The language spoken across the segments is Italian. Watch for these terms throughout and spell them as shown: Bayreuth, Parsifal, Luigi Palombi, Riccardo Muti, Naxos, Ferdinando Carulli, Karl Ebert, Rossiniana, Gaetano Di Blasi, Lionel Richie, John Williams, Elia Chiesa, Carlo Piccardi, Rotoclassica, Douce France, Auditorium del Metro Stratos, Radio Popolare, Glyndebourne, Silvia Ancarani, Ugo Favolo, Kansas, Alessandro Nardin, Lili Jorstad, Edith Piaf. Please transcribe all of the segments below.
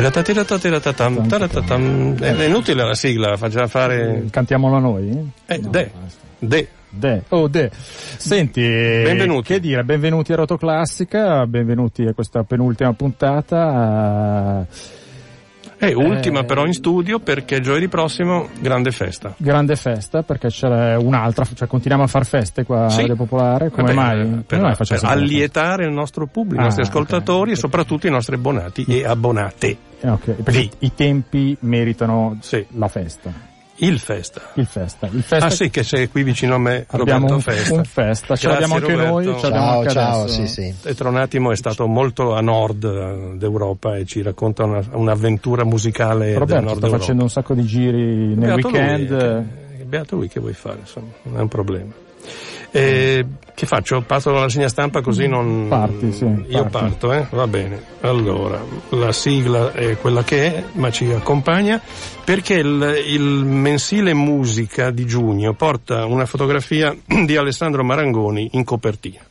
È inutile la sigla, facciamo fare. Cantiamola noi? Senti, benvenuti. Che dire, benvenuti a Rotoclassica, benvenuti a questa penultima puntata. È ultima però in studio, perché giovedì prossimo grande festa. Grande festa, perché c'è un'altra, cioè continuiamo a far feste qua a Radio Popolare, come mai? Per allietare il nostro pubblico, i nostri ascoltatori, okay, e soprattutto i nostri abbonati e abbonate. Okay, perché i tempi meritano la festa. Il festa. Ah sì, che c'è qui vicino a me, abbiamo Roberto un festa. Ce l'abbiamo anche Roberto. Noi, ciao, sì. E tra un attimo è stato molto a nord d'Europa e ci racconta un'avventura musicale Roberto del nord d'Europa. Sta facendo un sacco di giri nel weekend. Beato lui, che vuoi fare, insomma, non è un problema. Che faccio? Parto dalla segna stampa così non... Parto, va bene. Allora, la sigla è quella che è, ma ci accompagna, perché il mensile Musica di giugno porta una fotografia di Alessandro Marangoni in copertina.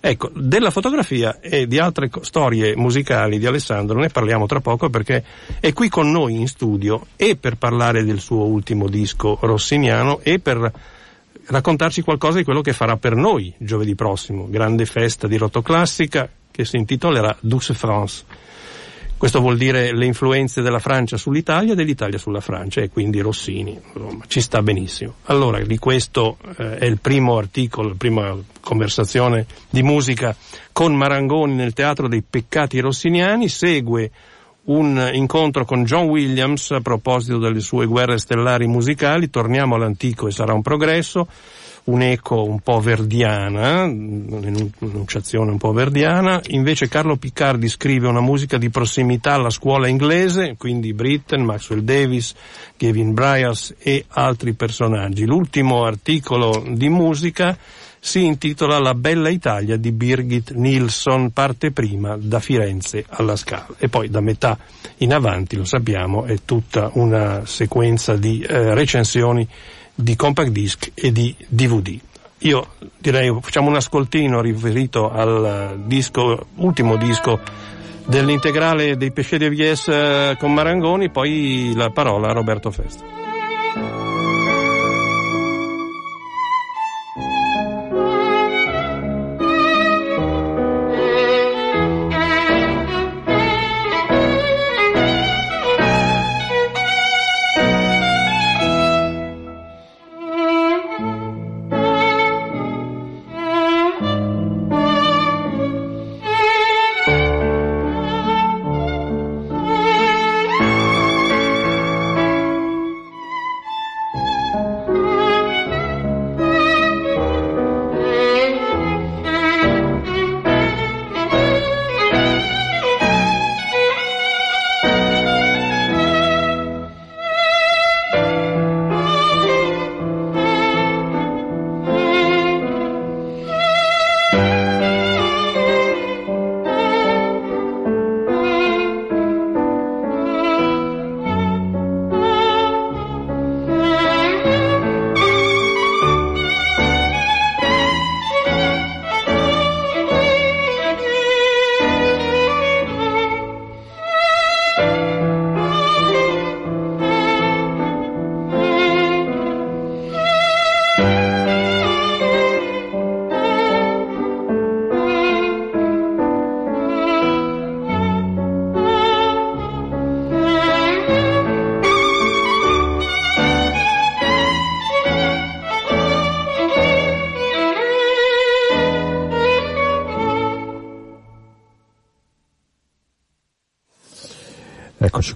Ecco, della fotografia e di altre storie musicali di Alessandro ne parliamo tra poco, perché è qui con noi in studio e per parlare del suo ultimo disco rossiniano e per raccontarci qualcosa di quello che farà per noi giovedì prossimo, grande festa di Rotoclassica, che si intitolerà Douce France. Questo vuol dire le influenze della Francia sull'Italia e dell'Italia sulla Francia, e quindi Rossini, insomma, ci sta benissimo. Allora, di questo è il primo articolo, la prima conversazione di musica con Marangoni nel Teatro dei Peccati Rossiniani. Segue un incontro con John Williams a proposito delle sue guerre stellari musicali. Torniamo all'antico e sarà un progresso, un'eco un po' verdiana, un'enunciazione un po' verdiana. Invece Carlo Piccardi scrive una musica di prossimità alla scuola inglese, quindi Britten, Maxwell Davis, Gavin Bryars e altri personaggi. L'ultimo articolo di musica si intitola La Bella Italia di Birgit Nilsson, parte prima, da Firenze alla Scala, e poi da metà in avanti, lo sappiamo, è tutta una sequenza di recensioni di compact disc e di DVD. Io direi facciamo un ascoltino riferito al disco, ultimo disco dell'integrale dei Péchés de vieillesse con Marangoni, poi la parola a Roberto Festa.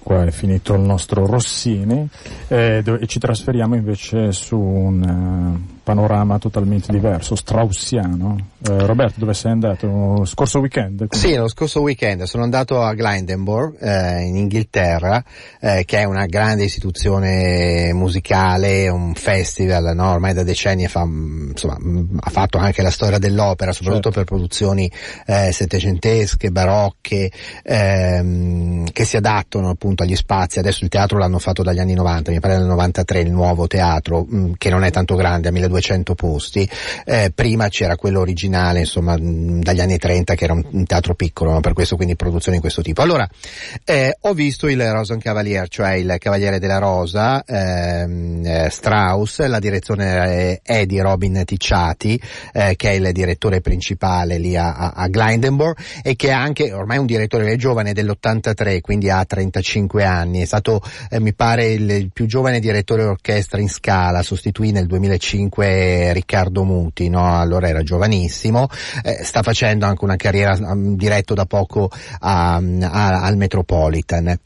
Qua è finito il nostro Rossini e ci trasferiamo invece su un panorama totalmente diverso, straussiano. Roberto, dove sei andato? Scorso weekend? Sì, lo scorso weekend sono andato a Glyndebourne in Inghilterra, che è una grande istituzione musicale, un festival, no? Ormai da decenni ha fatto anche la storia dell'opera, soprattutto per produzioni settecentesche, barocche, che si adattano sono appunto agli spazi. Adesso il teatro l'hanno fatto dagli anni 90, mi pare nel 93 il nuovo teatro, che non è tanto grande, ha 1200 posti, prima c'era quello originale, insomma, dagli anni 30, che era un teatro piccolo, no? Per questo quindi produzioni di questo tipo. Allora ho visto il Rosenkavalier, cioè il Cavaliere della Rosa, Strauss, la direzione è di Robin Ticciati, che è il direttore principale lì a Glyndebourne, e che è anche ormai un direttore giovane dell'83, quindi ha 35 anni, è stato mi pare il più giovane direttore orchestra in scala, sostituì nel 2005 Riccardo Muti, no? Allora era giovanissimo, sta facendo anche una carriera, diretto da poco al Metropolitan.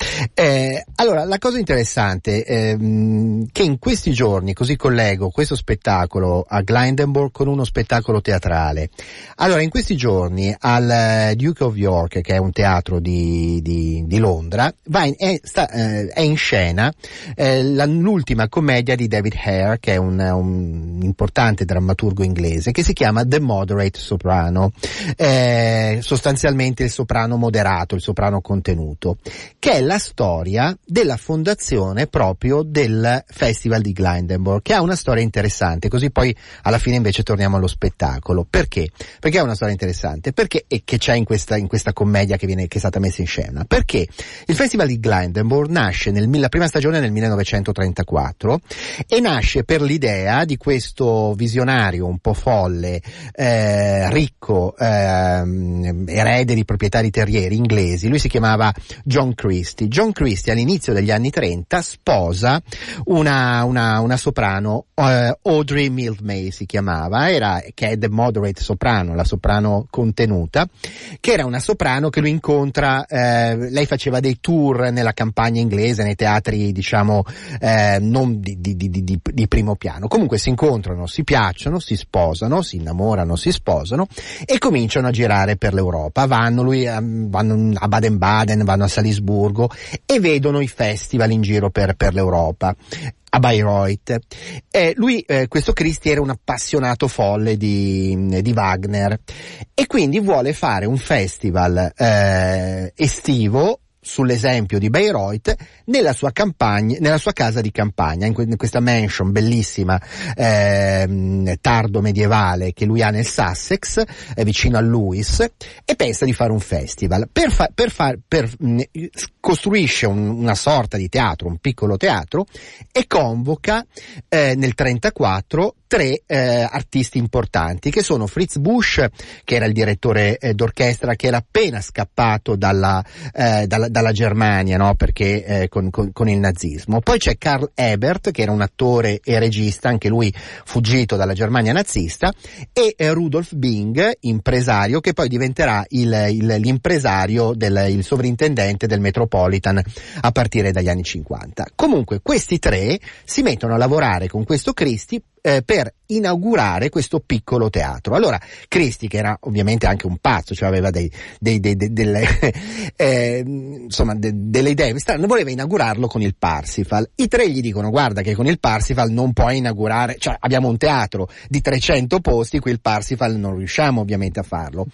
Allora la cosa interessante che in questi giorni, così collego questo spettacolo a Glyndebourne con uno spettacolo teatrale. Allora in questi giorni al Duke of York, che è un teatro di Londra, è in scena l'ultima commedia di David Hare, che è un importante drammaturgo inglese, che si chiama The Moderate Soprano, sostanzialmente il soprano moderato, il soprano contenuto, che è la storia della fondazione proprio del Festival di Glyndebourne, che ha una storia interessante, così poi alla fine invece torniamo allo spettacolo. Perché? Perché è una storia interessante, perché e che c'è in questa commedia che è stata messa in scena. Perché il Festival di Glyndebourne nasce la prima stagione nel 1934 e nasce per l'idea di questo visionario un po' folle, ricco, erede di proprietari terrieri inglesi. Lui si chiamava John Christie. John Christie all'inizio degli anni 30 sposa una soprano, Audrey Mildmay si chiamava, che è The Moderate Soprano, la soprano contenuta, che era una soprano che lui incontra, lei faceva dei tour nella campagna inglese, nei teatri diciamo non di primo piano. Comunque si incontrano, si piacciono, si sposano, si innamorano, si sposano e cominciano a girare per l'Europa. Vanno a Baden-Baden, vanno a Salisburgo e vedono i festival in giro per l'Europa, a Bayreuth. Questo Christie era un appassionato folle di Wagner e quindi vuole fare un festival estivo sull'esempio di Bayreuth nella sua casa di campagna, in questa mansion bellissima tardo medievale che lui ha nel Sussex, vicino a Lewis, e pensa di fare un festival. Costruisce una sorta di teatro, un piccolo teatro, e convoca nel 34 tre artisti importanti, che sono Fritz Busch, che era il direttore d'orchestra, che era appena scappato dalla Germania, no? Perché con il nazismo. Poi c'è Karl Ebert, che era un attore e regista, anche lui fuggito dalla Germania nazista, e Rudolf Bing, impresario, che poi diventerà l'impresario il sovrintendente del Metropolitan a partire dagli anni 50. Comunque questi tre si mettono a lavorare con questo Christie per inaugurare questo piccolo teatro. Allora Christie, che era ovviamente anche un pazzo, cioè aveva delle idee strane, voleva inaugurarlo con il Parsifal. I tre gli dicono: guarda che con il Parsifal non puoi inaugurare, cioè abbiamo un teatro di 300 posti, qui il Parsifal non riusciamo ovviamente a farlo.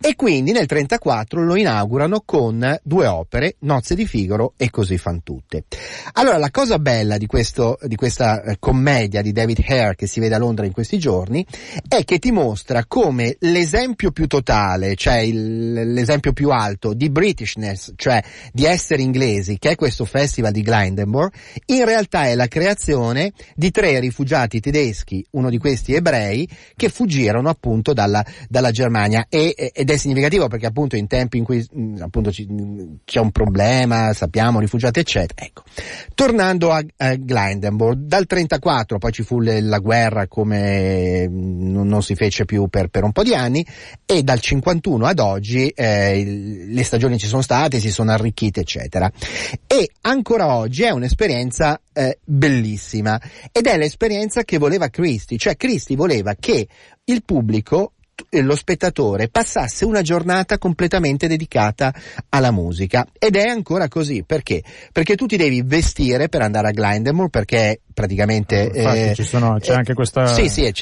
E quindi nel 34 lo inaugurano con due opere, Nozze di Figaro e Così fan tutte. Allora la cosa bella di questa commedia di David Hare, che si vede a Londra in questi giorni, è che ti mostra come l'esempio più totale, cioè l'esempio più alto di Britishness, cioè di essere inglesi, che è questo festival di Glyndebourne, in realtà è la creazione di tre rifugiati tedeschi, uno di questi ebrei, che fuggirono appunto dalla Germania. Ed è significativo perché appunto in tempi in cui appunto c'è un problema, sappiamo, rifugiati eccetera. Ecco, tornando a Glyndebourne, dal 34 poi ci fu la guerra, come non si fece più per un po' di anni, e dal 51 ad oggi le stagioni ci sono state, si sono arricchite eccetera, e ancora oggi è un'esperienza bellissima, ed è l'esperienza che voleva Christie, cioè Christie voleva che il pubblico lo spettatore passasse una giornata completamente dedicata alla musica. Ed è ancora così, perché tu ti devi vestire per andare a Glyndebourne, perché praticamente infatti, c'è anche questa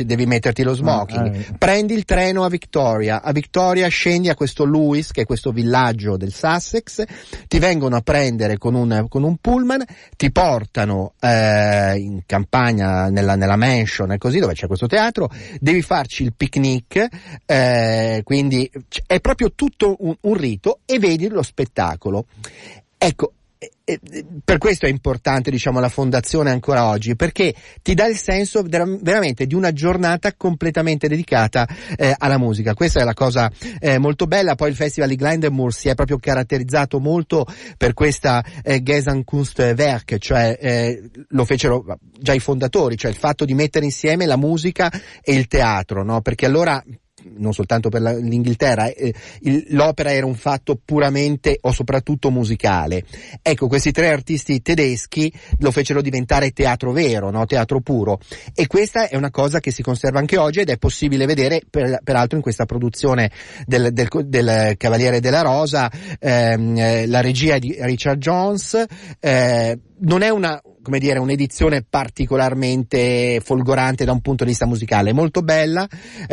devi metterti lo smoking, prendi il treno a Victoria scendi a questo Lewis, che è questo villaggio del Sussex, ti vengono a prendere con un pullman, ti portano in campagna nella mansion e così, dove c'è questo teatro, devi farci il picnic, quindi è proprio tutto un rito, e vedi lo spettacolo. Ecco, per questo è importante, diciamo, la fondazione ancora oggi, perché ti dà il senso veramente di una giornata completamente dedicata alla musica. Questa è la cosa molto bella. Poi il Festival di Glyndebourne si è proprio caratterizzato molto per questa Gesamtkunstwerk, cioè lo fecero già i fondatori, cioè il fatto di mettere insieme la musica e il teatro, no? Perché allora, non soltanto per l'Inghilterra, l'opera era un fatto puramente o soprattutto musicale. Ecco, questi tre artisti tedeschi lo fecero diventare teatro vero, no? Teatro puro. E questa è una cosa che si conserva anche oggi, ed è possibile vedere peraltro in questa produzione del Cavaliere della Rosa. La regia è di Richard Jones. Non è un'edizione particolarmente folgorante da un punto di vista musicale, è molto bella,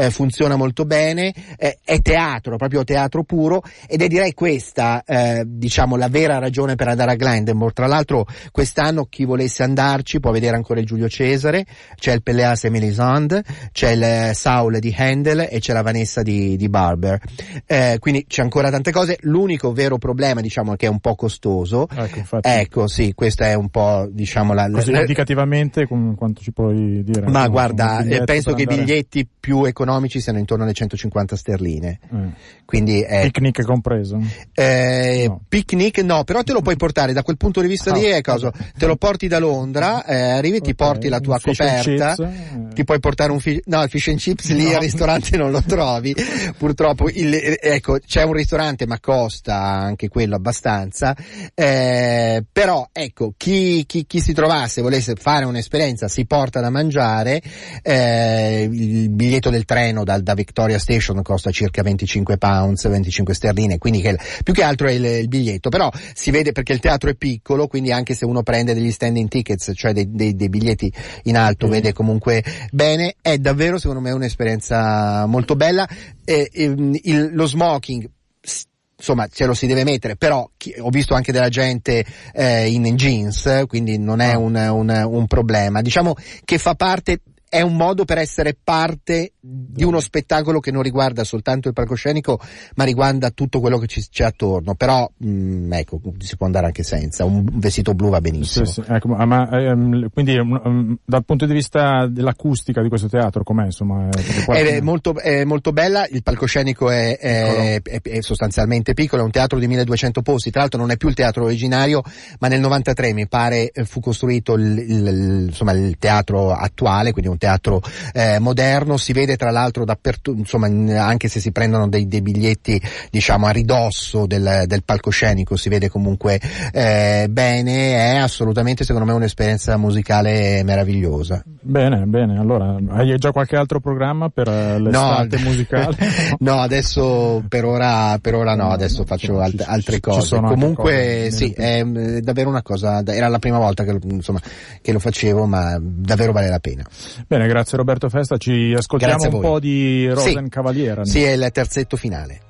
funziona molto bene, è teatro, proprio teatro puro, ed è direi questa la vera ragione per andare a Glyndebourne. Tra l'altro quest'anno chi volesse andarci può vedere ancora il Giulio Cesare, c'è il Pelléas et Mélisande, c'è il Saul di Handel e c'è la Vanessa di Barber, quindi c'è ancora tante cose. L'unico vero problema, diciamo, è che è un po' costoso, ecco sì, questo è un po', così indicativamente, quanto ci puoi dire? Ma guarda, penso che i biglietti più economici siano intorno alle 150 sterline. Quindi picnic compreso? No. Picnic no, però te lo puoi portare da quel punto di vista lì, te lo porti da Londra, arrivi, ti porti la tua coperta, ti puoi portare il fish and chips lì al ristorante non lo trovi, purtroppo. C'è un ristorante, ma costa anche quello abbastanza, però ecco, chi si trovasse, volesse fare un'esperienza, si porta da mangiare. Il biglietto del treno da Victoria Station costa circa £25, 25 sterline, quindi più che altro è il biglietto. Però si vede, perché il teatro è piccolo, quindi anche se uno prende degli standing tickets, cioè dei biglietti in alto, vede comunque bene. È davvero, secondo me, un'esperienza molto bella. Lo smoking, insomma, ce lo si deve mettere, però ho visto anche della gente in jeans, quindi non è un problema. Diciamo che fa parte, è un modo per essere parte di uno spettacolo che non riguarda soltanto il palcoscenico, ma riguarda tutto quello che c'è attorno. Però ecco, si può andare anche senza, un vestito blu va benissimo. Sì, ecco, quindi dal punto di vista dell'acustica di questo teatro, com'è, insomma? È molto bella. Il palcoscenico è sostanzialmente piccolo, è un teatro di 1200 posti, tra l'altro non è più il teatro originario, ma nel 93 mi pare fu costruito il teatro attuale, quindi un teatro moderno. Si vede tra l'altro dappertutto, insomma, anche se si prendono dei biglietti, a ridosso del palcoscenico, si vede comunque bene. È assolutamente, secondo me, un'esperienza musicale meravigliosa. Bene, allora hai già qualche altro programma per l'estate musicale? No, adesso per ora no, adesso faccio altre cose. Comunque sì, è davvero una cosa, era la prima volta che lo facevo, ma davvero vale la pena. Bene, grazie Roberto Festa, ci ascoltiamo un po' di Rosenkavalier. Sì, è il terzetto finale.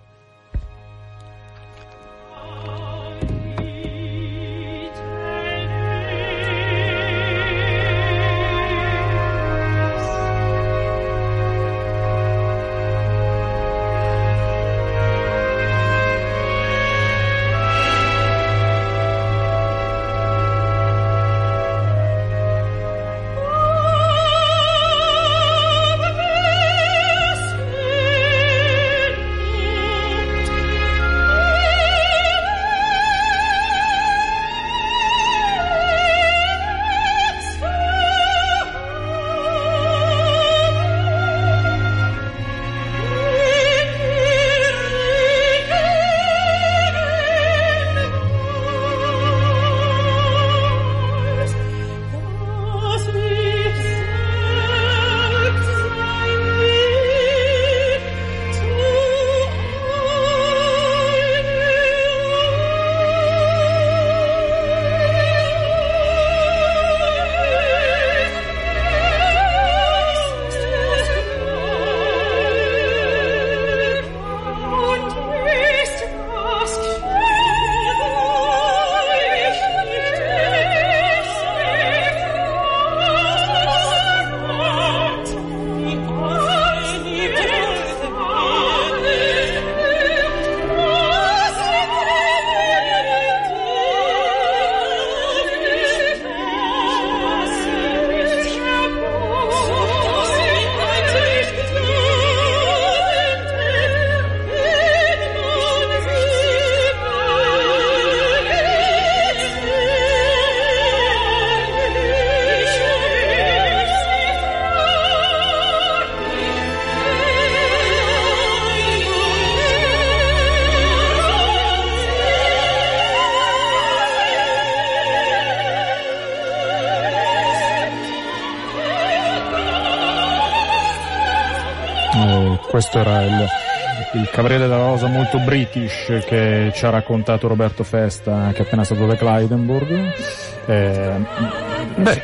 Questo era il Cavaliere della Rosa molto british che ci ha raccontato Roberto Festa, che è appena stato da Glyndebourne.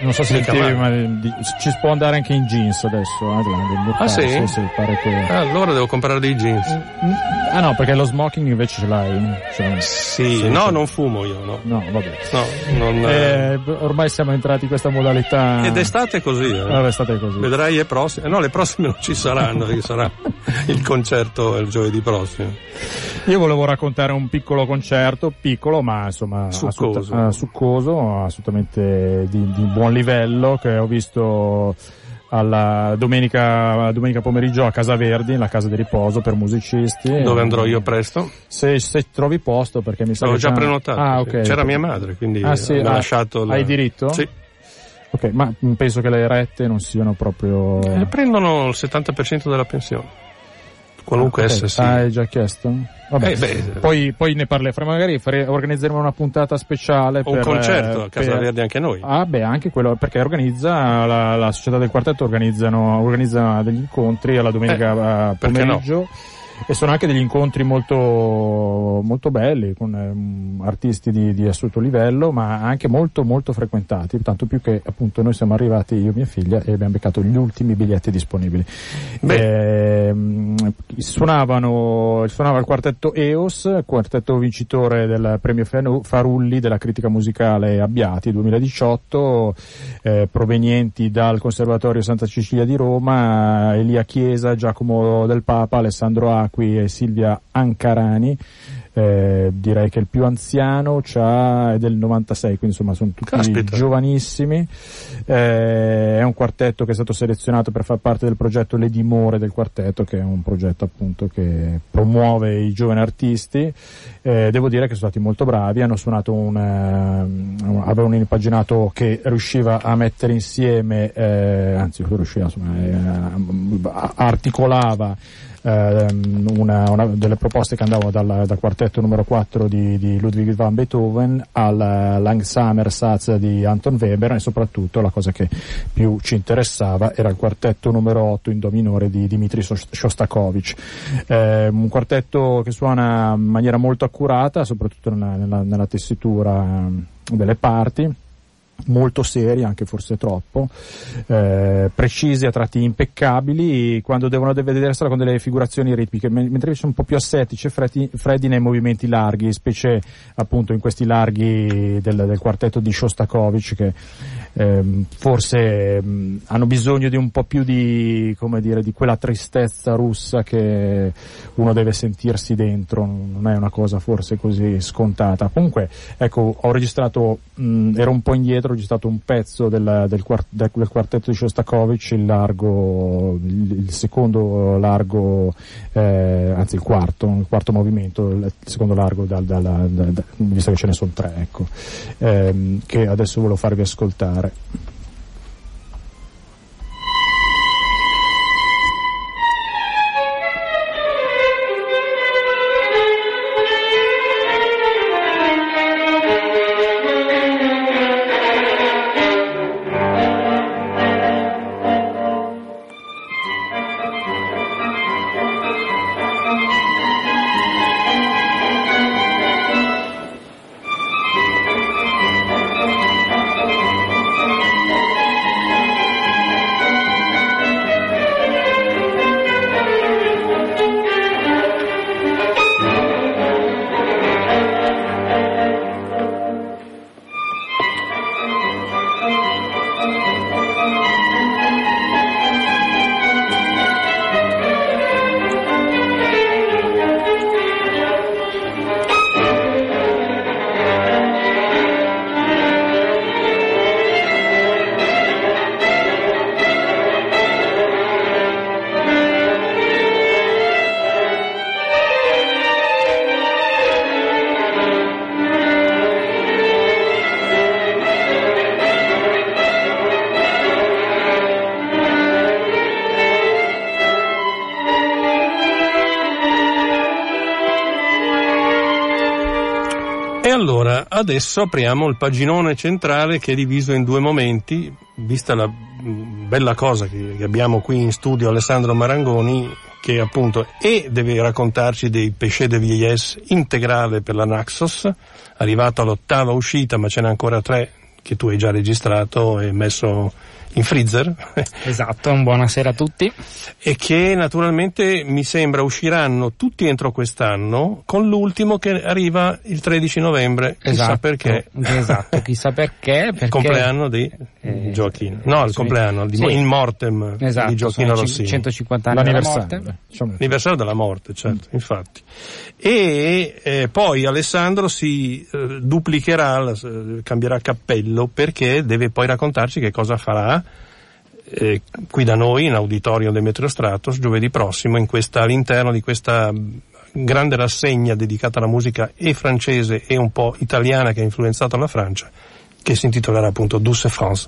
Non so se sentivi, ma ci può andare anche in jeans adesso. Sì, pare che... allora devo comprare dei jeans. No, perché lo smoking invece ce l'hai. Non fumo io, no. No, vabbè. Ormai siamo entrati in questa modalità. Ed estate così. Estate così. Vedrai le prossime. No, le prossime non ci saranno, perché sarà il concerto il giovedì prossimo. Io volevo raccontare un piccolo concerto, piccolo ma insomma succoso, assolutamente di buon livello, che ho visto alla domenica pomeriggio a Casa Verdi, la casa di riposo per musicisti, dove andrò io presto se trovi posto, perché mi sa che l'ho già prenotato. Okay. C'era mia madre, quindi ha lasciato hai diritto? Sì. Ok, ma penso che le rette non siano proprio... prendono il 70% della pensione. Qualunque essa sia. Hai già chiesto? Vabbè. Poi ne parleremo, magari organizzeremo una puntata speciale. Un concerto a Casa Verdi anche noi. Anche quello, perché organizza la società del quartetto, organizza degli incontri alla domenica pomeriggio. No? E sono anche degli incontri molto molto belli con artisti di assoluto livello, ma anche molto molto frequentati, tanto più che appunto noi siamo arrivati, io e mia figlia, e abbiamo beccato gli ultimi biglietti disponibili. Suonava il quartetto EOS, quartetto vincitore del premio Farulli della critica musicale Abbiati 2018, provenienti dal Conservatorio Santa Cecilia di Roma, Elia Chiesa, Giacomo Del Papa, Alessandro Qui e Silvia Ancarani. Direi che il più anziano è del 96, quindi insomma sono tutti giovanissimi. È un quartetto che è stato selezionato per far parte del progetto Le Dimore del Quartetto, che è un progetto appunto che promuove i giovani artisti. Devo dire che sono stati molto bravi, hanno suonato avevano impaginato che riusciva a mettere insieme, articolava una delle proposte che andavano dal quartetto numero 4 di Ludwig van Beethoven al Langsummer Satz di Anton Webern, e soprattutto la cosa che più ci interessava era il quartetto numero 8 in do minore di Dmitri Shostakovich. Un quartetto che suona in maniera molto accurata, soprattutto nella tessitura delle parti, molto seri, anche forse troppo, precisi, a tratti impeccabili, quando devono vedersela con delle figurazioni ritmiche, mentre sono un po' più ascetici e freddi nei movimenti larghi, specie appunto in questi larghi del quartetto di Shostakovich, che forse hanno bisogno di un po' più di quella tristezza russa che uno deve sentirsi dentro, non è una cosa forse così scontata. Comunque, ecco, ho registrato, ero un po' indietro, ho registrato un pezzo del quartetto di Shostakovich, il quarto movimento, il secondo largo, visto che ce ne sono tre, ecco, che adesso volevo farvi ascoltare. Adesso apriamo il paginone centrale, che è diviso in due momenti, vista la bella cosa che abbiamo qui in studio Alessandro Marangoni, che appunto deve raccontarci dei Péchés de vieillesse integrale per la Naxos, arrivato all'8ª uscita, ma ce n'è ancora 3 che tu hai già registrato e messo in freezer. Esatto, buonasera a tutti. E che naturalmente mi sembra usciranno tutti entro quest'anno, con l'ultimo che arriva il 13 novembre. Esatto, chissà perché. Esatto, chissà perché. Il compleanno di Gioachino. No, il compleanno, il mortem, esatto, di Gioachino Rossini. 150 anni l'anniversario della morte, certo, infatti. E poi Alessandro si duplicherà, cambierà cappello, perché deve poi raccontarci che cosa farà qui da noi in Auditorium del Metro Stratos giovedì prossimo, all'interno di questa grande rassegna dedicata alla musica e francese e un po' italiana che ha influenzato la Francia, che si intitolerà appunto Douce France,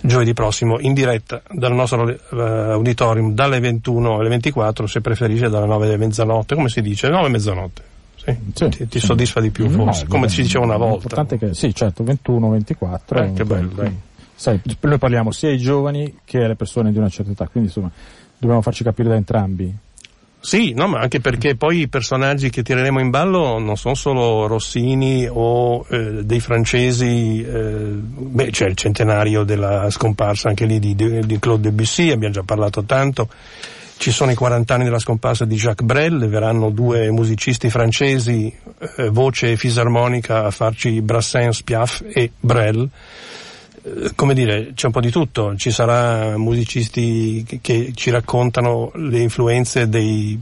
giovedì prossimo in diretta dal nostro auditorium dalle 21 alle 24, se preferisce dalle 9 alle mezzanotte, come si dice, 9 e mezzanotte. Sì, ti soddisfa di più, forse, come si diceva una volta. L'importante è che, sì, certo, 21, 24. Che bello, sai, noi parliamo sia ai giovani che alle persone di una certa età, quindi insomma dobbiamo farci capire da entrambi. Sì, no, ma anche perché poi i personaggi che tireremo in ballo non sono solo Rossini o dei francesi, c'è il centenario della scomparsa anche lì di Claude Debussy, abbiamo già parlato tanto. Ci sono i 40 anni della scomparsa di Jacques Brel, verranno 2 musicisti francesi, voce e fisarmonica, a farci Brassens, Piaf e Brel. Come dire, c'è un po' di tutto, ci sarà musicisti che ci raccontano le influenze dei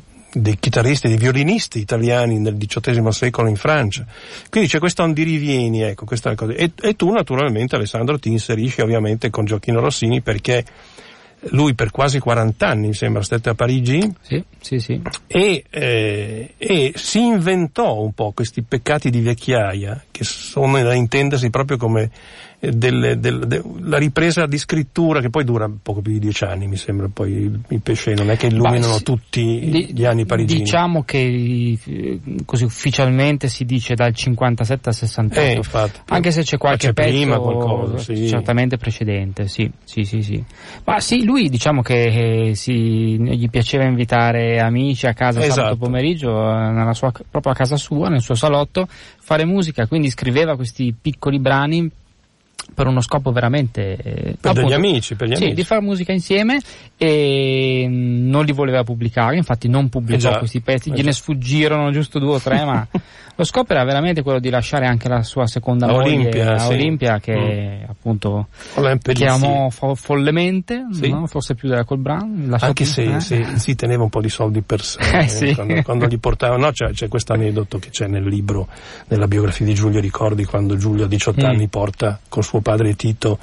chitarristi, dei violinisti italiani nel XVIII secolo in Francia, quindi c'è questo andirivieni, ecco, questa cosa. E tu naturalmente, Alessandro, ti inserisci ovviamente con Gioachino Rossini, perché lui per quasi 40 anni, mi sembra, stette a Parigi. Sì. E si inventò un po' questi peccati di vecchiaia, che sono da intendersi proprio come la ripresa di scrittura, che poi dura poco più di 10 anni, mi sembra. Poi i Péchés non è che illuminano tutti gli anni parigini. Diciamo che così ufficialmente si dice dal 57 al 68, infatti, anche se c'è qualche pezzo prima, qualcosa, sì, certamente precedente. Sì. Ma sì, lui diciamo che gli piaceva invitare amici a casa, esatto, sabato pomeriggio nella sua proprio a casa sua, nel suo salotto, fare musica, quindi scriveva questi piccoli brani per uno scopo veramente per gli amici, di fare musica insieme, e non li voleva pubblicare, infatti non pubblicò questi pezzi, gliene sfuggirono giusto 2 o 3 ma lo scopo era veramente quello di lasciare anche la sua seconda moglie, Olimpia, che appunto chiamò follemente, no? Forse più della Colbran, anche se si teneva un po' di soldi per sé, quando gli portavano, no, c'è questo aneddoto che c'è nel libro, nella biografia di Giulio Ricordi, quando Giulio a 18 anni porta con suo padre Tito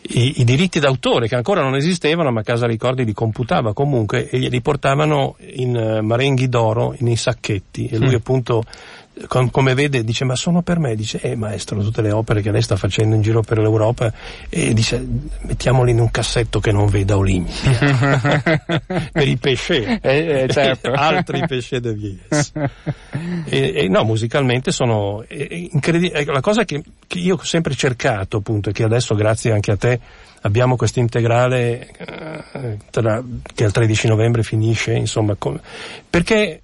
i diritti d'autore, che ancora non esistevano, ma Casa Ricordi li computava comunque, e li portavano in marenghi d'oro nei sacchetti, e lui appunto come vede dice: ma sono per me? Dice: maestro, tutte le opere che lei sta facendo in giro per l'Europa, e dice: mettiamoli in un cassetto che non veda Olimpia per i Péchés, certo. Altri Péchés de vieillesse. No, musicalmente sono incredibili. La cosa che io ho sempre cercato, appunto, e che adesso grazie anche a te abbiamo questo integrale che al 13 novembre finisce, insomma, perché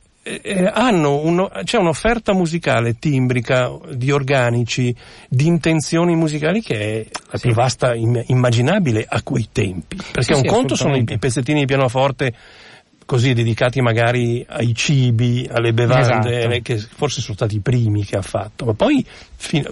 hanno c'è un'offerta musicale, timbrica, di organici, di intenzioni musicali, che è la più vasta immaginabile a quei tempi, perché un conto sono i pezzettini di pianoforte così dedicati magari ai cibi, alle bevande, che forse sono stati i primi che ha fatto, ma poi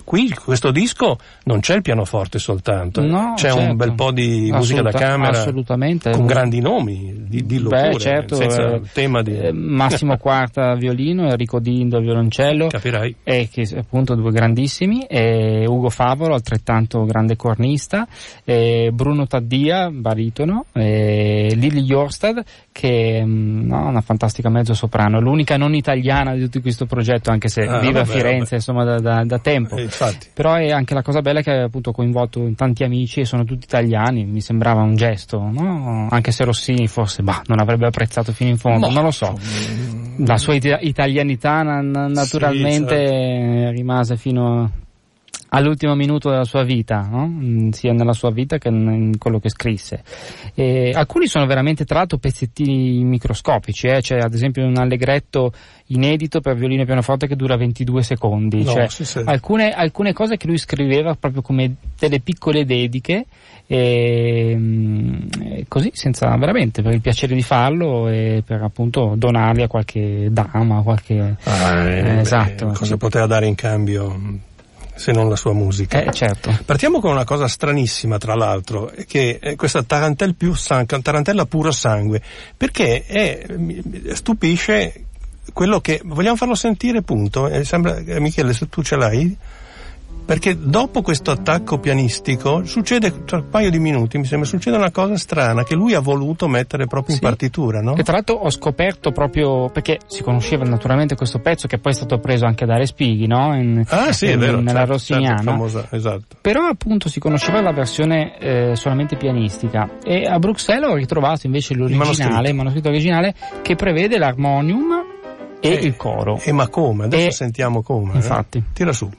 qui questo disco non c'è il pianoforte soltanto, no, c'è un bel po' di musica da camera, assolutamente, con grandi nomi, dillo pure, certo, senza tema di Massimo Quarta violino, Enrico Dindo violoncello, capirai, che appunto 2 grandissimi, Ugo Favolo altrettanto grande cornista, Bruno Taddia baritono, Lili Jorstad, che una fantastica mezzo soprano, l'unica non italiana di tutto questo progetto, anche se vive a Firenze, insomma, da tempo. Però è anche la cosa bella che ha appunto coinvolto tanti amici, e sono tutti italiani, mi sembrava un gesto, no? Anche se Rossini forse non avrebbe apprezzato fino in fondo, non lo so, la sua italianità naturalmente rimase fino all'ultimo minuto della sua vita, no? Sia nella sua vita che in quello che scrisse. E alcuni sono veramente, tra l'altro, pezzettini microscopici, eh? C'è ad esempio un allegretto inedito per violino e pianoforte che dura 22 secondi, no, cioè, sì. Alcune cose che lui scriveva proprio come delle piccole dediche, e così, senza, veramente, per il piacere di farlo e per appunto donarli a qualche dama, a qualche esatto. Cosa poteva dare in cambio se non la sua musica? Certo. Partiamo con una cosa stranissima, tra l'altro, che è questa tarantella puro sangue, perché stupisce quello che vogliamo farlo sentire, punto. Sembra, Michele, se tu ce l'hai, perché dopo questo attacco pianistico succede, tra un paio di minuti mi sembra, succede una cosa strana che lui ha voluto mettere proprio in partitura, no? Che tra l'altro ho scoperto proprio perché si conosceva naturalmente questo pezzo, che poi è stato preso anche da Respighi, no? È vero, nella Rossiniana, certo, famosa, esatto. Però appunto si conosceva la versione solamente pianistica, e a Bruxelles ho ritrovato invece l'originale, il manoscritto originale, che prevede l'armonium e il coro. E ma come? Adesso sentiamo come. Infatti. Tira su.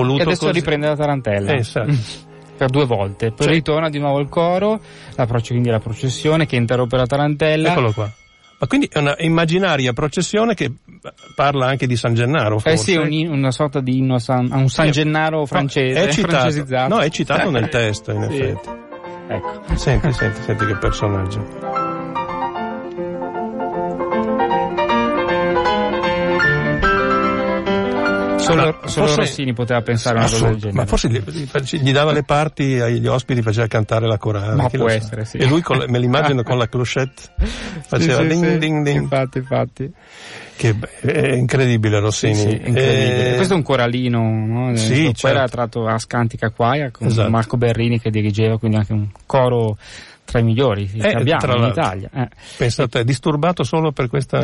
E adesso riprende la tarantella, esatto. Per due volte, poi ritorna di nuovo il coro, quindi la processione che interrompe la tarantella. Eccolo qua. Ma quindi è una immaginaria processione che parla anche di San Gennaro, forse? Sì, una sorta di inno a un San Gennaro francese, francesizzato. No, è citato nel testo, in effetti. Ecco. Senti che personaggio. Solo Rossini poteva pensare una cosa del genere. Ma forse gli dava le parti agli ospiti, faceva cantare la corale. Ma può essere, sì. E lui me l'immagino con la clochette, faceva sì, ding, sì, ding, ding. Infatti. Che è incredibile Rossini. Sì, incredibile. Questo è un coralino, no? Sì, certo. Poi era tratto a Scantica Quaia con Marco Berrini che dirigeva, quindi anche un coro tra i migliori che abbiamo in Italia. Pensate, è disturbato solo per questa...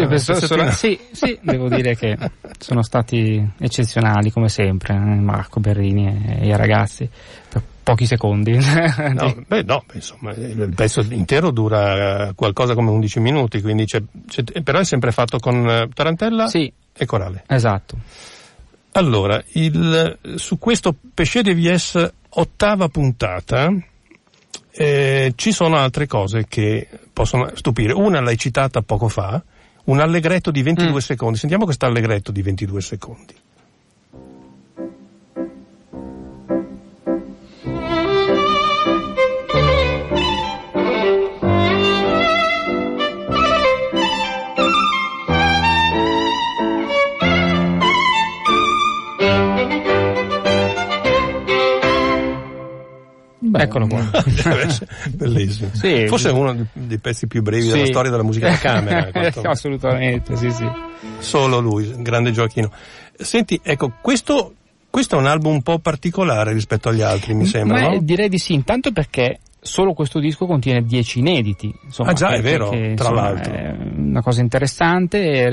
Sì, devo dire che sono stati eccezionali come sempre, Marco Berrini e i ragazzi, per pochi secondi. Insomma, il pezzo intero dura qualcosa come 11 minuti, quindi però è sempre fatto con tarantella e corale. Esatto. Allora, su questo Péchés de vieillesse, ottava puntata... ci sono altre cose che possono stupire. Una l'hai citata poco fa, un allegretto di 22 secondi. Sentiamo questo allegretto di 22 secondi. Eccolo qua. Bellissimo. Sì, forse è uno dei pezzi più brevi della storia della musica da camera. Assolutamente, sì. Solo lui, grande Gioachino. Senti, ecco, questo è un album un po' particolare rispetto agli altri, mi sembra, no? Direi di sì, intanto perché solo questo disco contiene 10 inediti. Insomma, è vero, l'altro. È una cosa interessante,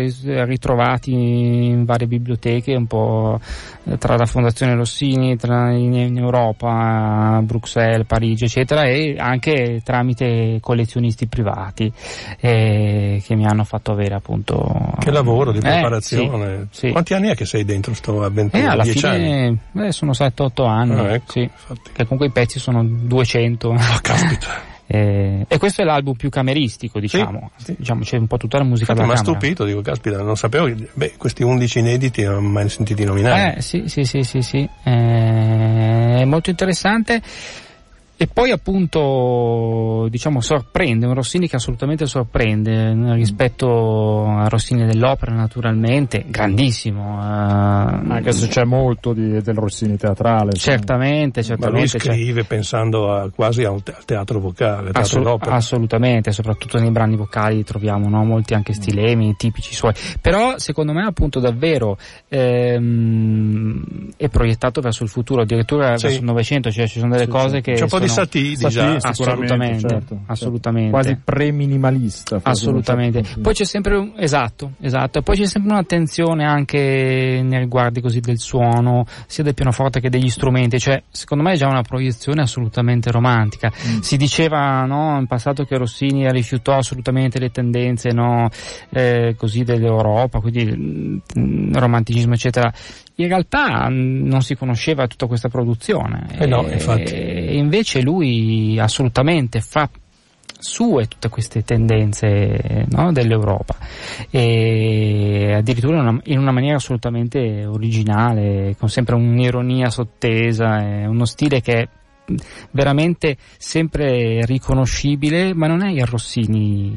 ritrovati in varie biblioteche, un po' tra la Fondazione Rossini, in Europa, Bruxelles, Parigi, eccetera, e anche tramite collezionisti privati che mi hanno fatto avere appunto... Che lavoro di preparazione. Sì. Quanti anni è che sei dentro sto avventura? Alla 10 fine anni? Sono 7-8 anni, ecco, sì. Che comunque i pezzi sono 200... Caspita. E questo è l'album più cameristico, diciamo. Sì. Diciamo c'è un po' tutta la musica della camera. Mi ha stupito, dico, caspita, non sapevo che, questi 11 inediti non ho mai sentiti nominare. Sì. È molto interessante. E poi appunto, diciamo, sorprende, un Rossini che assolutamente sorprende rispetto a Rossini dell'opera, naturalmente, grandissimo. Anche se c'è molto del Rossini teatrale. Certamente. Ma lui scrive pensando quasi al teatro vocale, teatro d'opera. Assolutamente, soprattutto nei brani vocali troviamo, no? Molti anche stilemi tipici suoi. Però secondo me appunto davvero è proiettato verso il futuro, addirittura verso il Novecento, cioè ci sono delle cose che... Assolutamente. Quasi pre-minimalista. Assolutamente. Poi c'è sempre esatto. Poi c'è sempre un'attenzione anche nei riguardi così del suono, sia del pianoforte che degli strumenti, cioè secondo me è già una proiezione assolutamente romantica. Si diceva, no, in passato che Rossini rifiutò assolutamente le tendenze, no, così dell'Europa, quindi romanticismo eccetera. In realtà non si conosceva tutta questa produzione infatti. E invece lui assolutamente fa sue tutte queste tendenze, no, dell'Europa, e addirittura in una maniera assolutamente originale, con sempre un'ironia sottesa, uno stile che è veramente sempre riconoscibile, ma non è il Rossini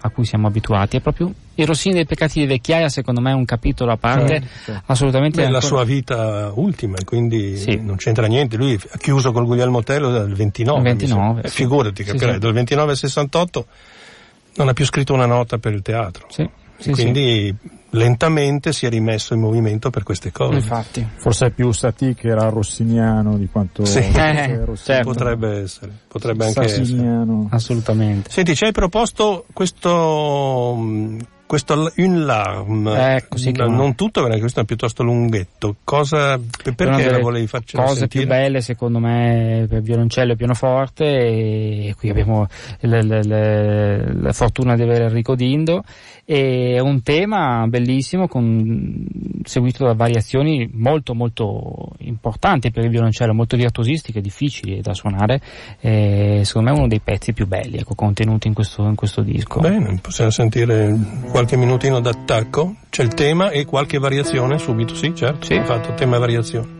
a cui siamo abituati, è proprio il Rossini dei Peccati di vecchiaia. Secondo me è un capitolo a parte, assolutamente. È la sua vita ultima, quindi non c'entra niente. Lui ha chiuso col Guglielmo Tell dal 29. Figurati, credo, dal 29 al 68 non ha più scritto una nota per il teatro. Quindi lentamente si è rimesso in movimento per queste cose. Infatti. Forse è più Satie che era rossiniano di quanto Rossini. potrebbe anche essere assolutamente. Senti, ci hai proposto questo questo une larme, ecco, sì, non tutto, perché questo è piuttosto lunghetto. Cosa, perché la volevi farcela cose sentire? Più belle secondo me per violoncello e pianoforte, e qui abbiamo la fortuna di avere Enrico Dindo, e è un tema bellissimo seguito da variazioni molto molto importanti per il violoncello, molto virtuosistiche, difficili da suonare, secondo me è uno dei pezzi più belli, ecco, contenuti in questo disco. Bene, possiamo sentire qualche minutino d'attacco, c'è il tema e qualche variazione subito, sì, certo, sì. Fatto tema e variazione.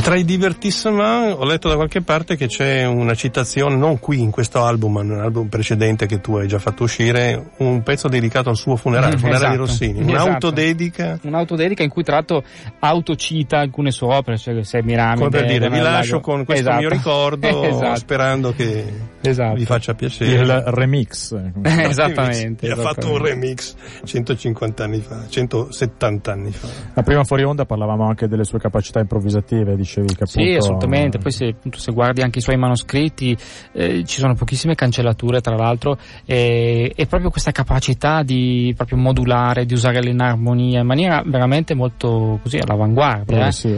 Tra i divertissima ho letto da qualche parte che c'è una citazione, non qui in questo album, ma in un album precedente che tu hai già fatto uscire, un pezzo dedicato al suo funerale, il funerale, esatto, di Rossini, un'autodedica. Un'autodedica in cui tratto autocita alcune sue opere, cioè Se Miramide. Come per dire, vi lascio con questo, esatto, mio ricordo, esatto, sperando che, esatto, vi faccia piacere. Il remix. Esattamente. Gli ha fatto un remix 150 anni fa, 170 anni fa. La prima fuori onda parlavamo anche delle sue capacità improvvisative, dice. Sì, assolutamente. Poi se guardi anche i suoi manoscritti, ci sono pochissime cancellature, tra l'altro, e proprio questa capacità di proprio modulare, di usare l'armonia in maniera veramente molto così all'avanguardia. Sì.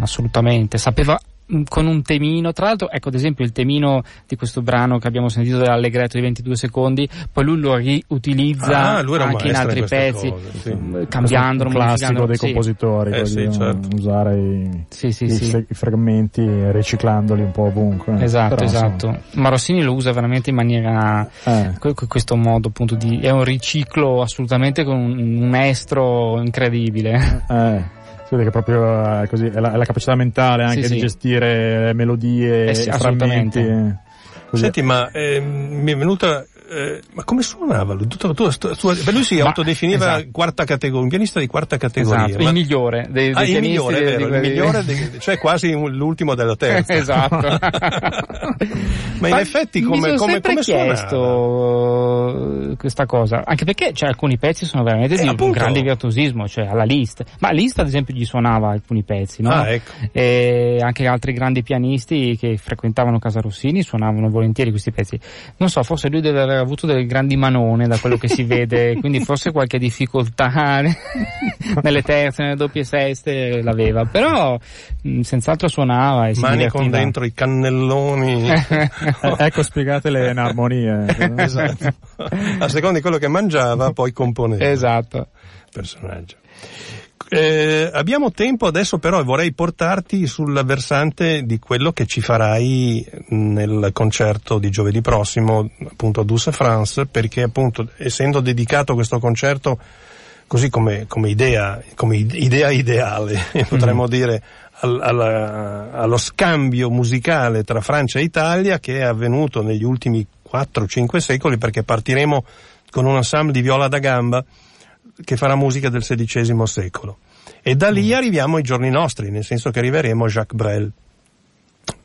Assolutamente. Sapeva con un temino, tra l'altro, ecco, ad esempio il temino di questo brano che abbiamo sentito dall'Allegretto di 22 secondi, poi lui lo riutilizza lui anche in altri pezzi, sì, cambiandolo, modificandolo. Classico dei compositori, certo, usare i frammenti riciclandoli un po' ovunque. Esatto, però, esatto. Insomma. Ma Rossini lo usa veramente in maniera questo modo, appunto, è un riciclo assolutamente con un estro incredibile. Che proprio così è la capacità mentale anche di gestire melodie e frammenti. Senti, ma mi è venuta Ma come suonava? Per lui si autodefiniva quarta categoria, un pianista di quarta categoria. Esatto, il migliore dei pianisti. Il migliore, è vero, il migliore cioè quasi l'ultimo della terza. Esatto. Ma in effetti come chiesto questa cosa, anche perché cioè, alcuni pezzi sono veramente di un grande virtuosismo, cioè alla Liszt. Ma Liszt ad esempio gli suonava alcuni pezzi, no? Ecco. E anche altri grandi pianisti che frequentavano casa Rossini suonavano volentieri questi pezzi. Non so, forse lui deve aver avuto delle grandi manone da quello che si vede, quindi forse qualche difficoltà nelle terze, nelle doppie seste l'aveva, però senz'altro suonava e si mani divertiva. Con dentro i cannelloni. Ecco spiegate le armonie. Esatto. A seconda di quello che mangiava poi componeva. Esatto. Personaggio. Abbiamo tempo adesso, però vorrei portarti sulla versante di quello che ci farai nel concerto di giovedì prossimo, appunto a Douce France, perché appunto essendo dedicato questo concerto così come idea ideale, potremmo dire allo scambio musicale tra Francia e Italia che è avvenuto negli ultimi 4-5 secoli, perché partiremo con un ensemble di viola da gamba che farà musica del XVI secolo e da lì arriviamo ai giorni nostri, nel senso che arriveremo a Jacques Brel,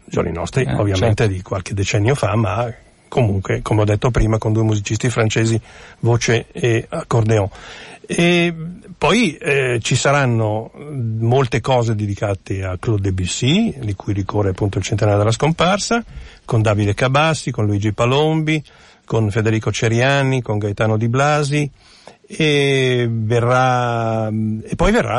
giorni nostri ovviamente certo. Di qualche decennio fa, ma comunque come ho detto prima con due musicisti francesi, voce e accordeon, e poi ci saranno molte cose dedicate a Claude Debussy, di cui ricorre appunto il centenario della scomparsa, con Davide Cabassi, con Luigi Palombi, con Federico Ceriani, con Gaetano Di Blasi, e poi verrà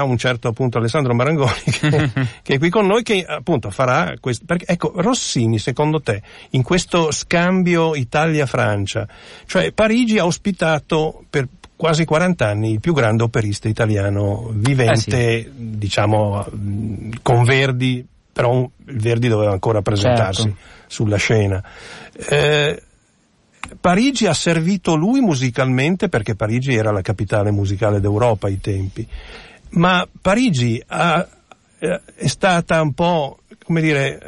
un certo appunto Alessandro Marangoni che è qui con noi, che appunto farà questo, perché ecco Rossini secondo te in questo scambio Italia-Francia, cioè Parigi ha ospitato per quasi 40 anni il più grande operista italiano vivente, diciamo con Verdi, però il Verdi doveva ancora presentarsi sulla scena. Parigi ha servito lui musicalmente, perché Parigi era la capitale musicale d'Europa ai tempi, ma Parigi è stata un po', come dire,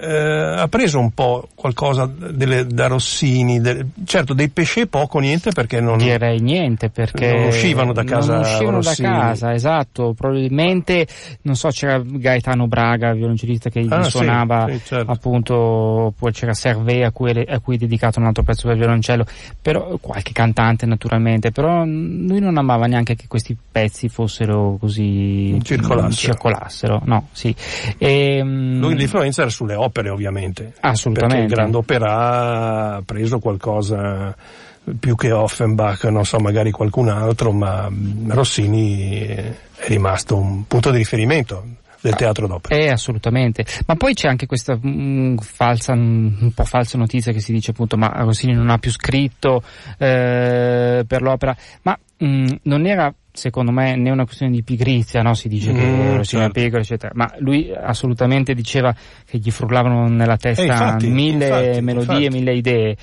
ha preso un po' qualcosa da Rossini, certo dei Péchés poco niente, perché non uscivano da casa, non uscivano Rossini. Da casa, esatto, probabilmente non so, c'era Gaetano Braga, violoncellista che suonava certo. Appunto, poi c'era Servet a cui è dedicato un altro pezzo per violoncello, però qualche cantante naturalmente, però lui non amava neanche che questi pezzi fossero così circolassero, no, sì. E, lui era sulle opere ovviamente, assolutamente, perché il grande opera ha preso qualcosa più che Offenbach, non so, magari qualcun altro, ma Rossini è rimasto un punto di riferimento del teatro d'opera. Assolutamente, ma poi c'è anche questa falsa notizia che si dice appunto ma Rossini non ha più scritto per l'opera, ma non era secondo me né una questione di pigrizia, no? Si dice che Rossini era pigro, eccetera, ma lui assolutamente diceva che gli frullavano nella testa mille idee,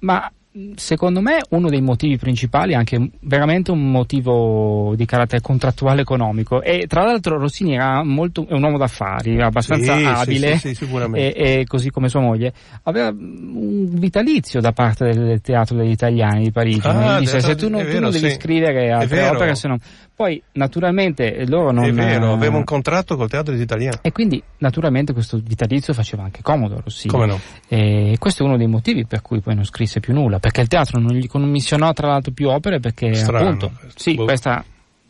ma secondo me uno dei motivi principali è anche veramente un motivo di carattere contrattuale economico, e tra l'altro Rossini era è un uomo d'affari abbastanza abile, sicuramente. E così come sua moglie aveva un vitalizio da parte del Teatro degli Italiani di Parigi, se tu non devi scrivere altre opere, se no poi naturalmente loro non... È vero, aveva un contratto col Teatro degli Italiani e quindi naturalmente questo vitalizio faceva anche comodo a Rossini. Come no? E questo è uno dei motivi per cui poi non scrisse più nulla, perché il teatro non gli commissionò tra l'altro più opere, perché appunto